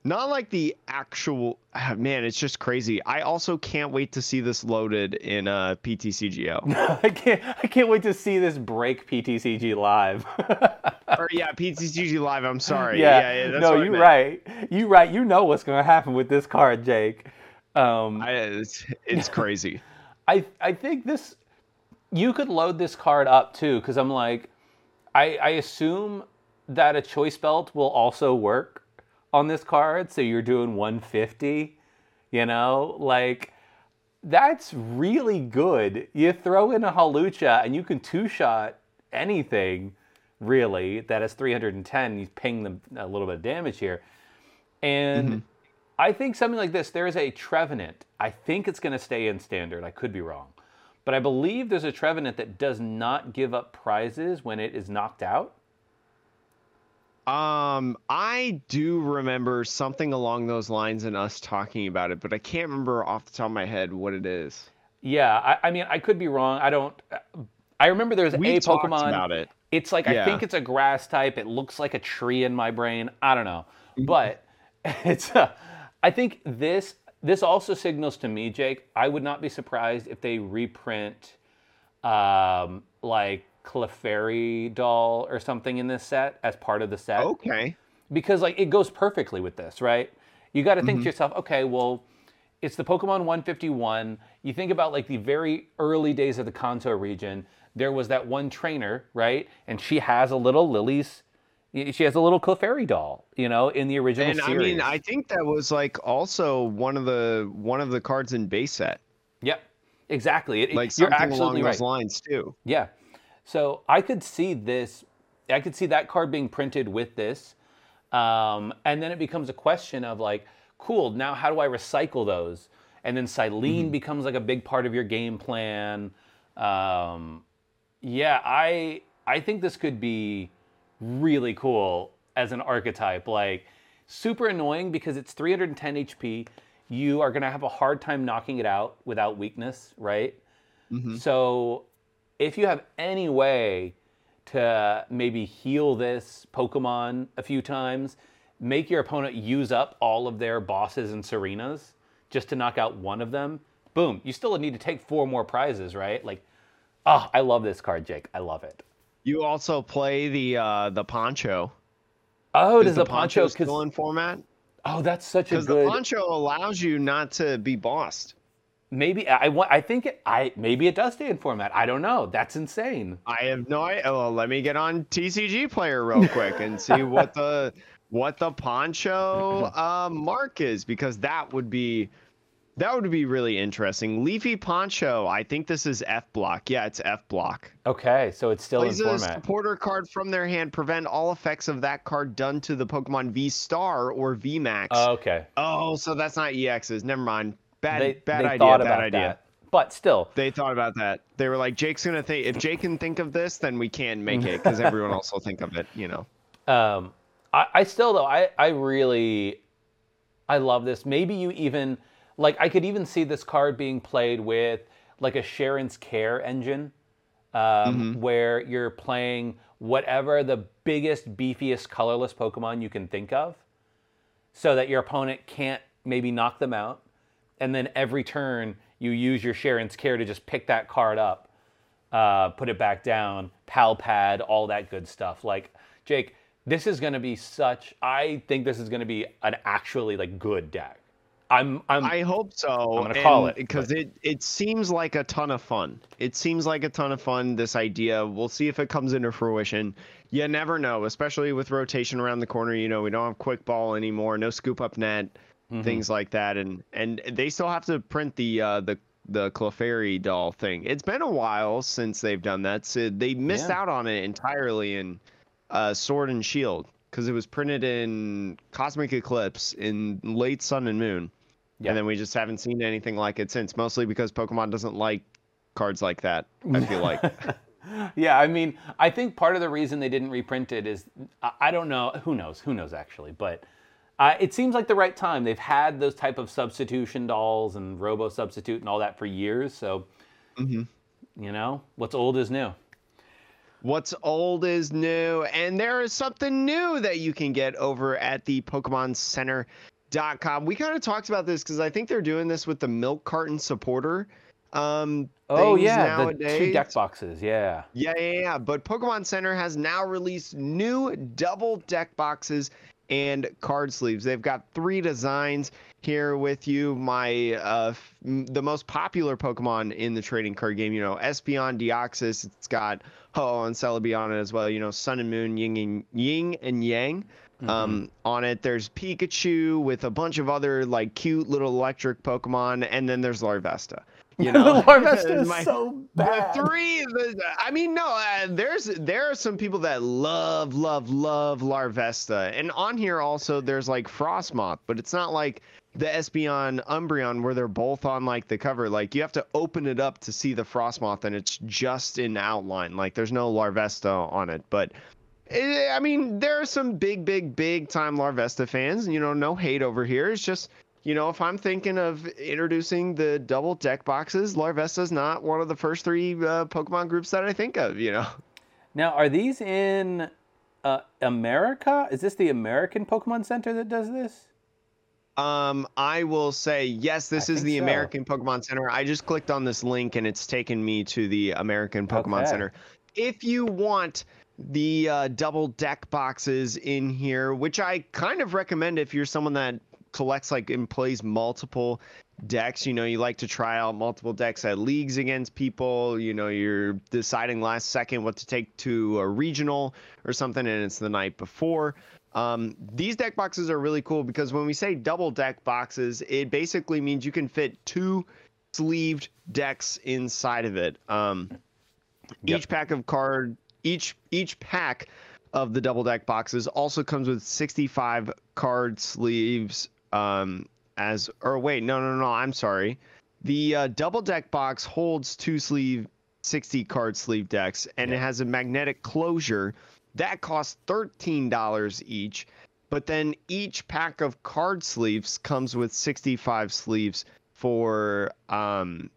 Not like the actual, man, it's just crazy. I also can't wait to see this loaded in PTCGO. I can't wait to see this break PTCG Live. Or yeah, PTCG Live, I'm sorry. Yeah, that's no, you're right. You're right. You know what's going to happen with this card, Jake. It's crazy. I think this, you could load this card up too, because I'm like, I assume that a Choice Belt will also work on this card, so you're doing 150, you know, like, that's really good. You throw in a Halucha and you can two-shot anything, really, that has 310. You ping them a little bit of damage here. And I think something like this, there is a Trevenant. I think it's going to stay in Standard. I could be wrong. But I believe there's a Trevenant that does not give up prizes when it is knocked out. I do remember something along those lines and us talking about it, but I can't remember off the top of my head what it is. Yeah, I mean, I could be wrong. I remember there's a Pokemon about it. It's like, yeah. I think it's a grass type. It looks like a tree in my brain. I don't know, but I think this also signals to me, Jake, I would not be surprised if they reprint, like, Clefairy doll or something in this set as part of the set. Okay. Because, like, it goes perfectly with this, right? You got to think to yourself, okay, well, it's the Pokemon 151. You think about, like, the very early days of the Kanto region. There was that one trainer, right? And she has a little Clefairy doll, you know, in the original series. And I mean, I think that was, like, also one of the cards in base set. Yep, exactly. You're absolutely along those lines too. Yeah. So I could see this. I could see that card being printed with this. And then it becomes a question of, like, cool, now how do I recycle those? And then Silene becomes, like, a big part of your game plan. I think this could be really cool as an archetype. Like, super annoying because it's 310 HP. You are going to have a hard time knocking it out without weakness, right? So if you have any way to maybe heal this Pokemon a few times, make your opponent use up all of their bosses and Serenas just to knock out one of them, boom, you still need to take 4 more prizes, right? Like, oh, I love this card, Jake. I love it. You also play the Poncho. Oh, does the Poncho still in format? Oh, that's such a good... Because the Poncho allows you not to be bossed. Maybe maybe it does stay in format. I don't know. That's insane. I have no idea. Well, let me get on TCG Player real quick and see what the Poncho mark is, because that would be really interesting. Leafy Poncho. I think this is F block. Yeah, it's F block. Okay, so it's still in format. Plays a supporter card from their hand. Prevent all effects of that card done to the Pokemon VSTAR or VMAX. Oh, okay. Oh, so that's not EXs. Never mind. Bad idea. But still, they thought about that. They were like, Jake's going to think, if Jake can think of this, then we can make it, because everyone else will think of it, you know. I still, though, I love this. Maybe you even, like, I could even see this card being played with, like, a Sharon's Care engine, where you're playing whatever the biggest, beefiest, colorless Pokemon you can think of, so that your opponent can't maybe knock them out. And then every turn, you use your Sharon's Care to just pick that card up, put it back down, pal pad, all that good stuff. Like, Jake, this is going to be such... I think this is going to be an actually, like, good deck. I hope so. I'm going to call it. Because it seems like a ton of fun. It seems like a ton of fun, this idea. We'll see if it comes into fruition. You never know, especially with rotation around the corner. You know, we don't have quick ball anymore, no scoop up net. Things like that, and they still have to print the Clefairy doll thing. It's been a while since they've done that. So they missed out on it entirely in Sword and Shield, because it was printed in Cosmic Eclipse in late Sun and Moon, and then we just haven't seen anything like it since. Mostly because Pokemon doesn't like cards like that, I feel like. Yeah, I mean, I think part of the reason they didn't reprint it is I don't know. Who knows actually, but. It seems like the right time. They've had those type of substitution dolls and robo-substitute and all that for years. So, you know, what's old is new. What's old is new. And there is something new that you can get over at the Pokemon Center. Milk.com. We kind of talked about this because I think they're doing this with the milk carton supporter. Oh yeah, nowadays. The 2 deck boxes, yeah. Yeah. But Pokemon Center has now released new double deck boxes and card sleeves. They've got 3 designs here with you. My the most popular Pokemon in the trading card game, you know, Espeon, Deoxys. It's got Ho-Oh and Celebi on it as well. You know, Sun and Moon, Yin and Yang. Mm-hmm. On it, there's Pikachu with a bunch of other like cute little electric Pokemon, and then there's Larvesta. You know, Larvesta is so bad. There are some people that love Larvesta, and on here also there's like Frostmoth, but it's not like the Espeon, Umbreon, where they're both on like the cover. Like you have to open it up to see the Frostmoth, and it's just in outline. Like there's no Larvesta on it, but. I mean, there are some big time Larvesta fans, you know, no hate over here. It's just, you know, if I'm thinking of introducing the double deck boxes, Larvesta's not one of the first 3 Pokemon groups that I think of, you know. Now, are these in America? Is this the American Pokemon Center that does this? I will say, yes, this is the American Pokemon Center. I just clicked on this link and it's taken me to the American Pokemon Center. If you want the double deck boxes in here, which I kind of recommend if you're someone that collects like and plays multiple decks, you know, you like to try out multiple decks at leagues against people, you know, you're deciding last second what to take to a regional or something and it's the night before. These deck boxes are really cool because when we say double deck boxes, it basically means you can fit 2 sleeved decks inside of it. Each pack of the double deck boxes also comes with 65 card sleeves. I'm sorry. The double deck box holds 2 sleeve 60 card sleeve decks, and it has a magnetic closure that costs $13 each. But then each pack of card sleeves comes with 65 sleeves for $8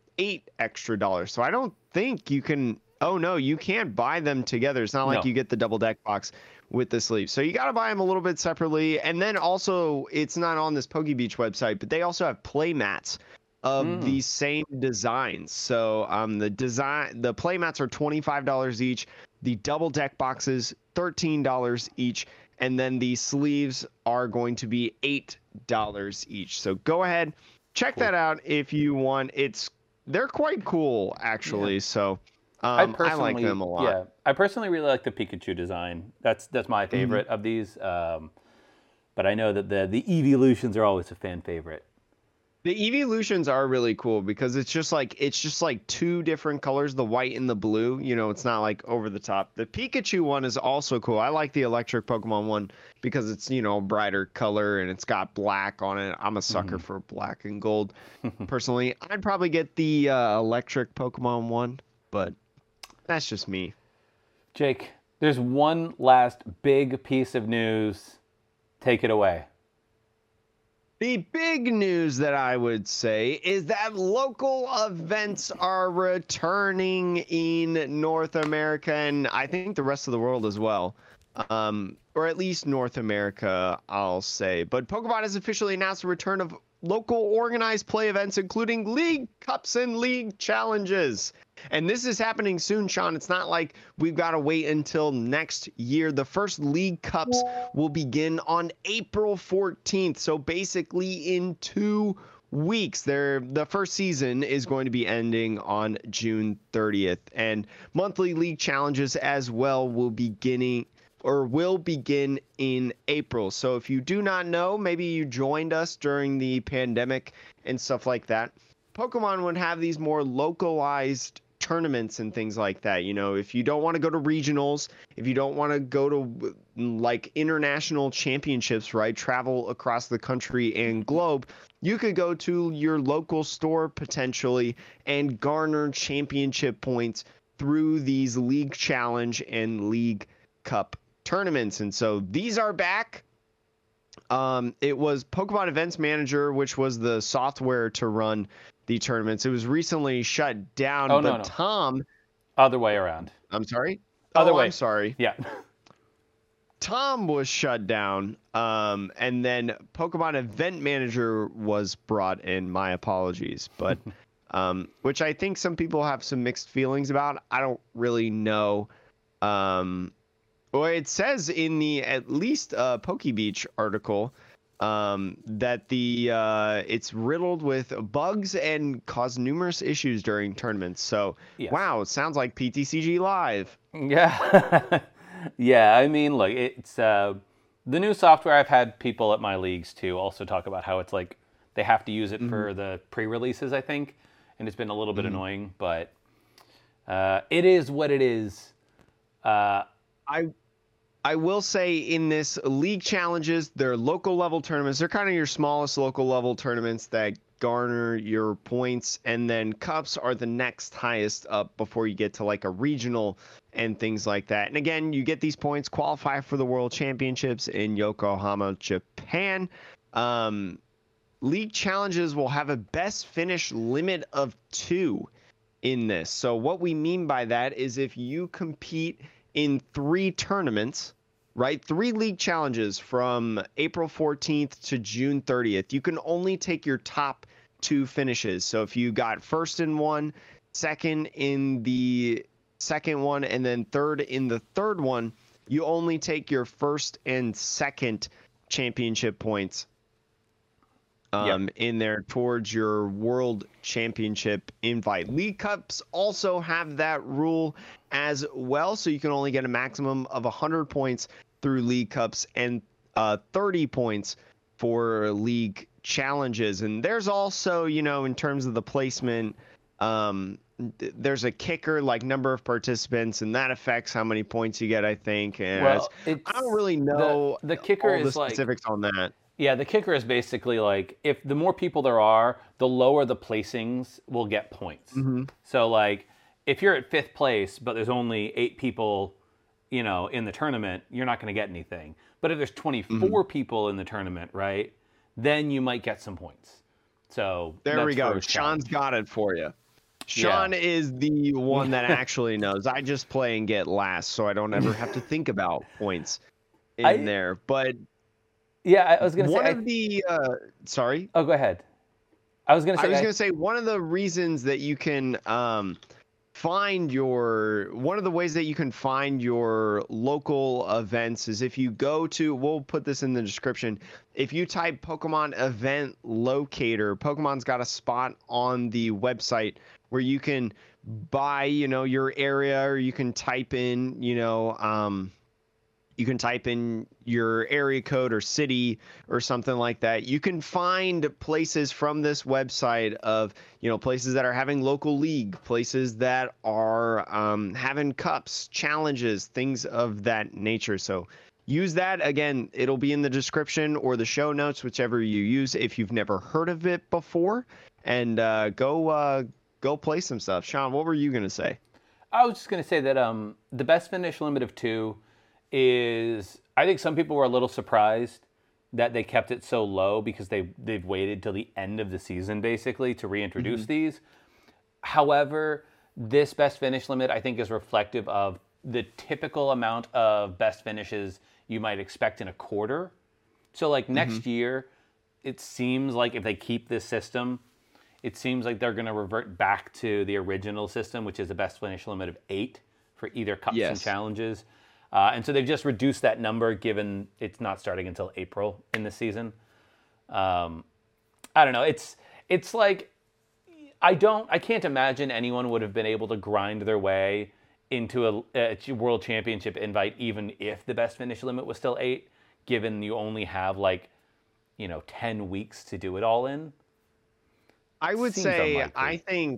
extra dollars. So I don't think you can. Oh, no, you can't buy them together. It's not like you get the double deck box with the sleeve. So you got to buy them a little bit separately. And then also, it's not on this Poke Beach website, but they also have play mats of the same designs. So the play mats are $25 each. The double deck boxes, $13 each. And then the sleeves are going to be $8 each. So go ahead, check that out if you want. They're quite cool, actually. Yeah. So... I like them a lot. Yeah, I personally really like the Pikachu design. That's my favorite of these. But I know that the Eeveelutions are always a fan favorite. The Eeveelutions are really cool because it's just like 2 different colors, the white and the blue. You know, it's not like over the top. The Pikachu one is also cool. I like the electric Pokemon one because it's, you know, a brighter color and it's got black on it. I'm a sucker for black and gold. Personally, I'd probably get the electric Pokemon one, but that's just me. Jake, there's one last big piece of news. Take it away. The big news that I would say is that local events are returning in North America, and I think the rest of the world as well. Or at least North America, I'll say. But Pokemon has officially announced the return of local organized play events, including League Cups and League Challenges. And this is happening soon, Sean. It's not like we've got to wait until next year. The first League Cups will begin on April 14th. So basically in 2 weeks, the first season is going to be ending on June 30th. And monthly League Challenges as well will begin in April. So if you do not know, maybe you joined us during the pandemic and stuff like that. Pokemon would have these more localized tournaments and things like that. You know, if you don't want to go to regionals, if you don't want to go to like international championships, right, travel across the country and globe, you could go to your local store potentially and garner championship points through these League Challenge and League Cup tournaments. And so these are back. It was Pokemon Events Manager, which was the software to run the tournaments. It was recently shut down. Other way around. I'm sorry? Other way. I'm sorry. Yeah. Tom was shut down, and then Pokemon Event Manager was brought in. My apologies, but which I think some people have some mixed feelings about. I don't really know. Well, it says in the at least Pokebeach article that the it's riddled with bugs and caused numerous issues during tournaments. So yeah. Wow, it sounds like PTCG Live. Yeah. Yeah, I mean, look, it's the new software. I've had people at my leagues, too, also talk about how it's like they have to use it mm-hmm. for the pre-releases, I think. And it's been a little bit mm-hmm. annoying, but it is what it is. I will say in this League Challenges, they're local level tournaments. They're kind of your smallest local level tournaments that garner your points, and then cups are the next highest up before you get to like a regional and things like that. And again, you get these points, qualify for the World Championships in Yokohama, Japan. League Challenges will have a best finish limit of 2 in this. So what we mean by that is if you compete in 3 tournaments, right? 3 League Challenges from April 14th to June 30th. You can only take your top 2 finishes. So if you got first in one, second in the second one, and then third in the third one, you only take your first and second championship points in there towards your World Championship invite. League Cups also have that rule as well, so you can only get a maximum of 100 points through League Cups and 30 points for League Challenges. And there's also, you know, in terms of the placement, there's a kicker, like number of participants, and that affects how many points you get, I think. And well, I don't really know the kicker all is the specifics like, on that. Yeah, the kicker is basically like if the more people there are, the lower the placings will get points. Mm-hmm. So like if you're at 5th place, but there's only 8 people, you know, in the tournament, you're not going to get anything. But if there's 24 mm-hmm. people in the tournament, right, then you might get some points. So there we go. Sean's got it for you. Sean is the one that actually knows. I just play and get last, so I don't ever have to think about points in there. But yeah, I was going to say sorry. Oh, go ahead. I was going to say one of the reasons that you can one of the ways that you can find your local events is if you go to, we'll put this in the description, if you type Pokemon event locator, Pokemon's got a spot on the website where you can buy, you know, your area, or you can type in, you know, you can type in your area code or city or something like that. You can find places from this website of, you know, places that are having local league, places that are having cups, challenges, things of that nature. So use that. Again, it'll be in the description or the show notes, whichever you use if you've never heard of it before. And go play some stuff. Sean, what were you going to say? I was just going to say that the best finish limit of 2 is, I think some people were a little surprised that they kept it so low because they've waited till the end of the season basically to reintroduce mm-hmm. these. However, this best finish limit I think is reflective of the typical amount of best finishes you might expect in a quarter. So like next mm-hmm. year, it seems like if they keep this system, it seems like they're going to revert back to the original system, which is a best finish limit of 8 for either cups and challenges. And so they've just reduced that number given it's not starting until April in the season. I don't know. It's like I can't imagine anyone would have been able to grind their way into a World Championship invite even if the best finish limit was still 8, given you only have 10 weeks to do it all in. I would say unlikely.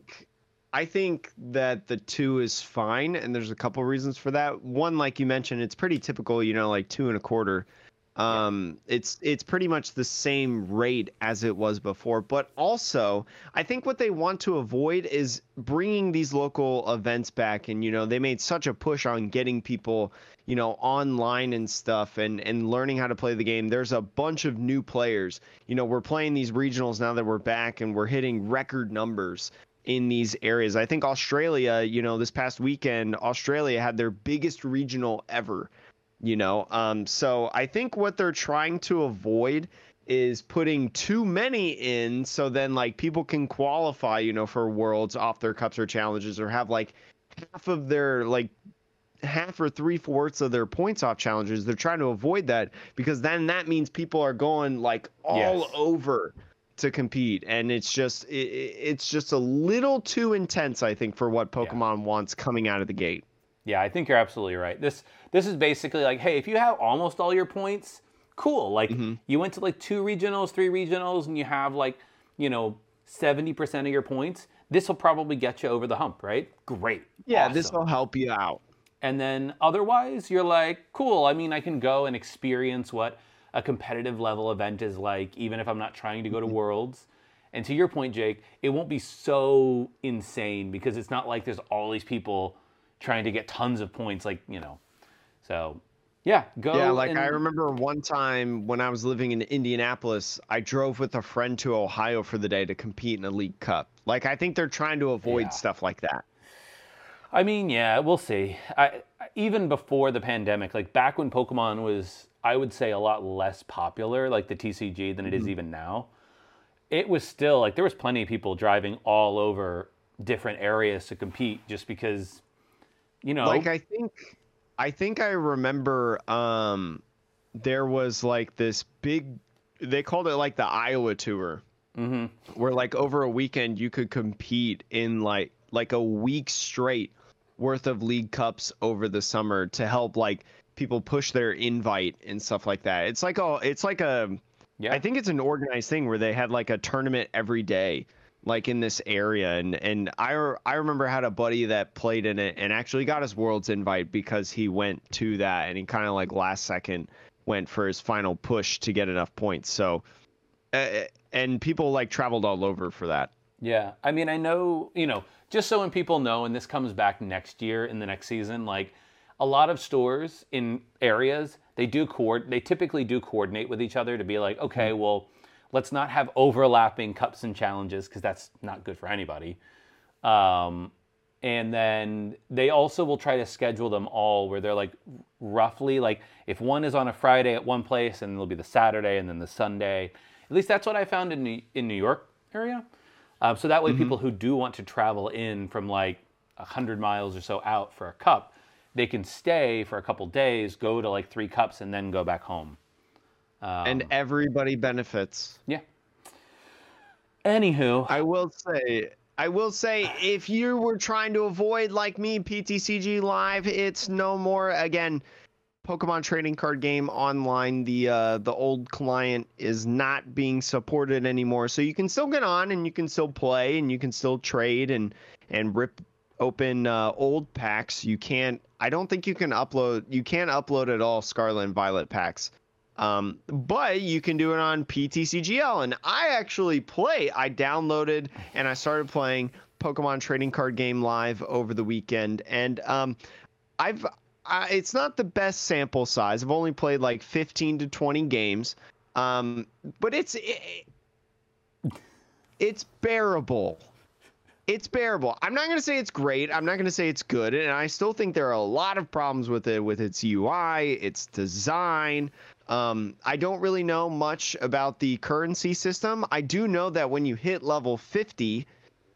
I think that the 2 is fine, and there's a couple reasons for that. One, like you mentioned, it's pretty typical, you know, like 2.25. It's pretty much the same rate as it was before. But also, I think what they want to avoid is bringing these local events back. And, you know, they made such a push on getting people, you know, online and stuff and learning how to play the game. There's a bunch of new players. You know, we're playing these regionals now that we're back, and we're hitting record numbers in these areas. I think Australia, you know, this past weekend, Australia had their biggest regional ever you know. So I think what they're trying to avoid is putting too many in, so then like people can qualify, you know, for worlds off their cups or challenges, or have like half of their like half or three-fourths of their points off challenges. They're trying to avoid that, because then that means people are going like all over to compete, and it's just a little too intense, I think, for what Pokemon wants coming out of the gate. Yeah, I think you're absolutely right. This is basically like, hey, if you have almost all your points, cool. Like you went to like 2 regionals, 3 regionals, and you have like, you know, 70% of your points. This will probably get you over the hump, right? Great. Yeah, awesome. This will help you out. And then otherwise, you're like, cool. I mean, I can go and experience what a competitive level event is like, even if I'm not trying to go to Worlds. And to your point, Jake, it won't be so insane, because it's not like there's all these people trying to get tons of points, like, you know. So, yeah, go. Yeah, like I remember one time when I was living in Indianapolis, I drove with a friend to Ohio for the day to compete in a League Cup. Like, I think they're trying to avoid stuff like that. I mean, yeah, we'll see. Even before the pandemic, like back when Pokemon was, I would say, a lot less popular, like the TCG, than it is even now, it was still like there was plenty of people driving all over different areas to compete, just because, you know. Like I think I remember there was like this big, they called it like the Iowa tour, where like over a weekend you could compete in like a week straight worth of League Cups over the summer to help like people push their invite and stuff like that. I think it's an organized thing where they had like a tournament every day, like in this area. And I remember I had a buddy that played in it and actually got his Worlds invite because he went to that, and he kind of like last second went for his final push to get enough points. So, and people like traveled all over for that. Yeah. I mean, I know, you know, just so when people know, and this comes back next year in the next season, like a lot of stores in areas, they typically do coordinate with each other to be like, okay, well, let's not have overlapping cups and challenges, because that's not good for anybody. And then they also will try to schedule them all where they're like roughly like if one is on a Friday at one place, and it'll be the Saturday and then the Sunday. At least that's what I found in New York area. So that way people who do want to travel in from like 100 miles or so out for a cup, they can stay for a couple days, go to like 3 cups, and then go back home. And everybody benefits. Yeah. Anywho. I will say if you were trying to avoid, like me, PTCG Live, it's no more. Again, Pokemon trading card game online, the old client is not being supported anymore, so you can still get on and you can still play and you can still trade and rip open old packs. You can't upload at all Scarlet and Violet packs, but you can do it on PTCGL. And I downloaded and I started playing Pokemon Trading Card Game Live over the weekend, and it's not the best sample size. I've only played like 15 to 20 games, but it's bearable. It's bearable. I'm not going to say it's great. I'm not going to say it's good. And I still think there are a lot of problems with it, with its UI, its design. I don't really know much about the currency system. I do know that when you hit level 50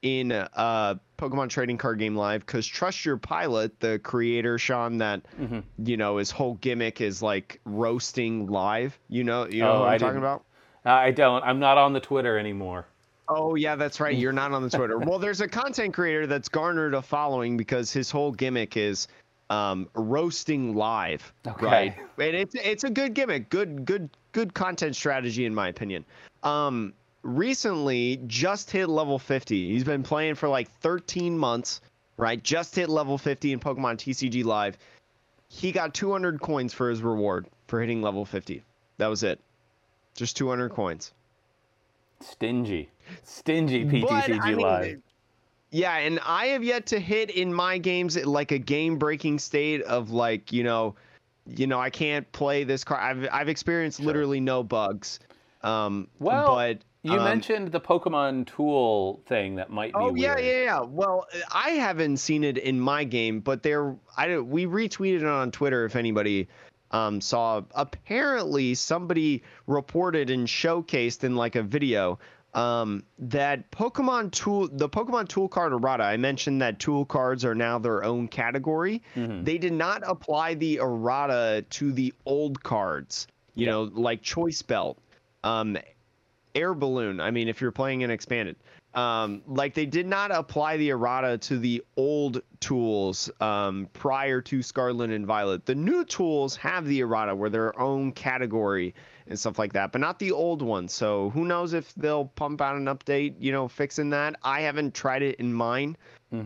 in Pokemon Trading Card Game Live, because Trust Your Pilot, the creator, Sean, that you know, his whole gimmick is like roasting live. You know what I'm talking about? I don't. I'm not on the Twitter anymore. Oh yeah, that's right. You're not on the Twitter. Well, there's a content creator that's garnered a following because his whole gimmick is roasting live. Okay. Right. And it's a good gimmick, good content strategy in my opinion. Recently just hit level 50. He's been playing for like 13 months, right? Just hit level 50 in Pokemon TCG Live. He got 200 coins for his reward for hitting level 50. That was it. Just 200 coins. Stingy PTCG Live. Yeah, and I have yet to hit in my games like a game-breaking state of like, you know, I can't play this card. I've experienced literally no bugs. You mentioned the Pokemon tool thing that might be weird. Oh, yeah. Well, I haven't seen it in my game, but we retweeted it on Twitter if anybody saw apparently somebody reported and showcased in like a video that the Pokemon tool card errata. I mentioned that tool cards are now their own category. Mm-hmm. They did not apply the errata to the old cards, you know, like Choice Belt, Air Balloon. I mean, if you're playing in Expanded, like they did not apply the errata to the old tools prior to Scarlet and Violet. The new tools have the errata where their own category and stuff like that, but not the old ones. So who knows if they'll pump out an update, you know, fixing that. I haven't tried it in mine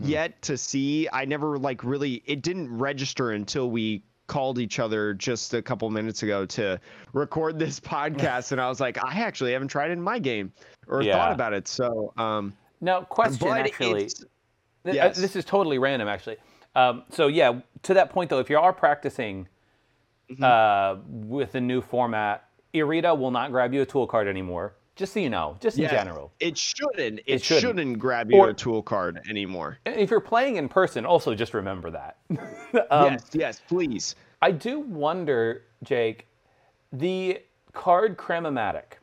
yet to see. I never like really, it didn't register until we called each other just a couple minutes ago to record this podcast, and I was like, I actually haven't tried it in my game or thought about it. So now question, actually, this is totally random, actually. So yeah, to that point though, if you are practicing with the new format, Irita will not grab you a tool card anymore. Just so you know, just in general, it shouldn't. It shouldn't grab you a tool card anymore. If you're playing in person, also just remember that. Yes, please. I do wonder, Jake, the card Cram-O-Matic.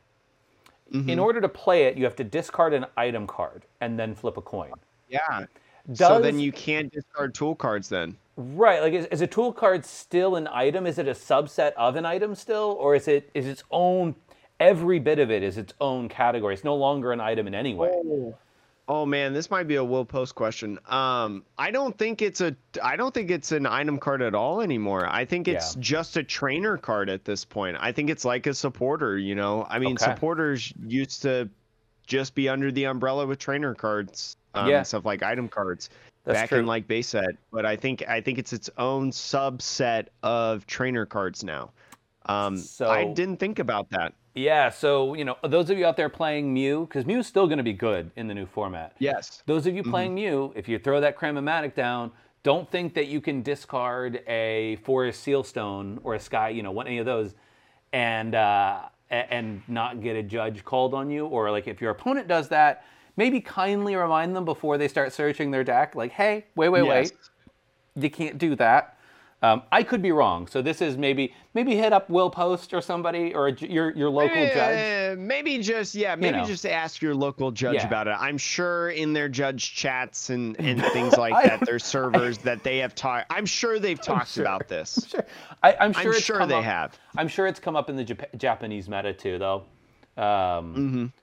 In order to play it, you have to discard an item card and then flip a coin. Yeah. So then you can't discard tool cards then. Right. Like, is a tool card still an item? Is it a subset of an item still, or is its own? Every bit of it is its own category. It's no longer an item in any way. Oh man, this might be a Will Post question. I don't think it's an item card at all anymore. I think it's just a trainer card at this point. I think it's like a supporter, you know. I mean, supporters used to just be under the umbrella with trainer cards and stuff like item cards. That's back in like base set, but I think it's its own subset of trainer cards now. So I didn't think about that. Yeah, so, you know, those of you out there playing Mew, because Mew's still going to be good in the new format. Yes. Those of you playing Mew, if you throw that Cram-O-Matic down, don't think that you can discard a Forest Seal Stone or a Sky, you know, what, any of those, and not get a judge called on you. Or, like, if your opponent does that, maybe kindly remind them before they start searching their deck, like, hey, wait, you can't do that. I could be wrong, so this is maybe hit up Will Post or somebody or your local judge. Maybe just ask your local judge about it. I'm sure in their judge chats and things like that, their servers that they have talked. I'm sure they've talked about this. I'm sure they have. I'm sure it's come up in the Japanese meta too, though.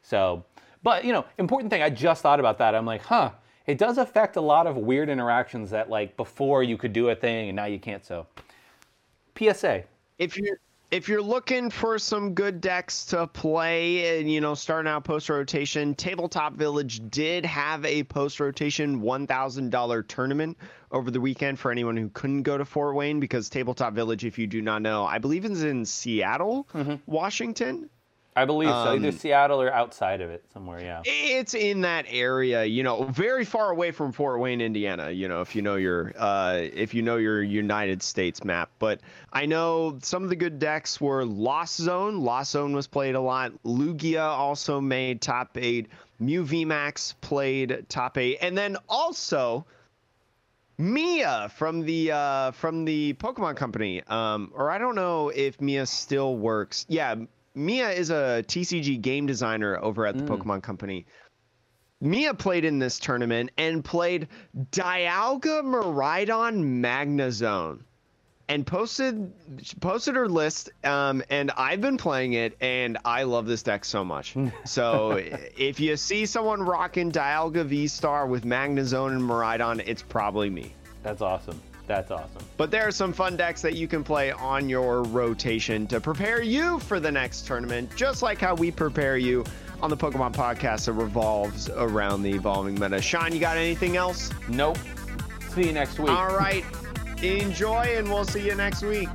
So, but you know, important thing. I just thought about that. I'm like, huh. It does affect a lot of weird interactions that, like, before you could do a thing and now you can't. So, PSA. If you're looking for some good decks to play and, you know, starting out post-rotation, Tabletop Village did have a post-rotation $1,000 tournament over the weekend for anyone who couldn't go to Fort Wayne, because Tabletop Village, if you do not know, I believe is in Seattle, Washington. I believe so, either Seattle or outside of it somewhere, It's in that area, you know, very far away from Fort Wayne, Indiana, you know, if you know your United States map. But I know some of the good decks were Lost Zone. Lost Zone was played a lot. Lugia also made top 8. Mew VMAX played top 8. And then also Mia from the Pokemon Company, or I don't know if Mia still works. Yeah. Mia is a TCG game designer over at the Pokemon Company. Mia played in this tournament and played Dialga Miraidon Magnazone and posted her list, and I've been playing it, and I love this deck so much. So if you see someone rocking Dialga VSTAR with Magnazone and Miraidon, it's probably me. That's awesome. That's awesome. But there are some fun decks that you can play on your rotation to prepare you for the next tournament, just like how we prepare you on the Pokemon podcast that revolves around the evolving meta. Sean, you got anything else? Nope. See you next week. All right. Enjoy, and we'll see you next week.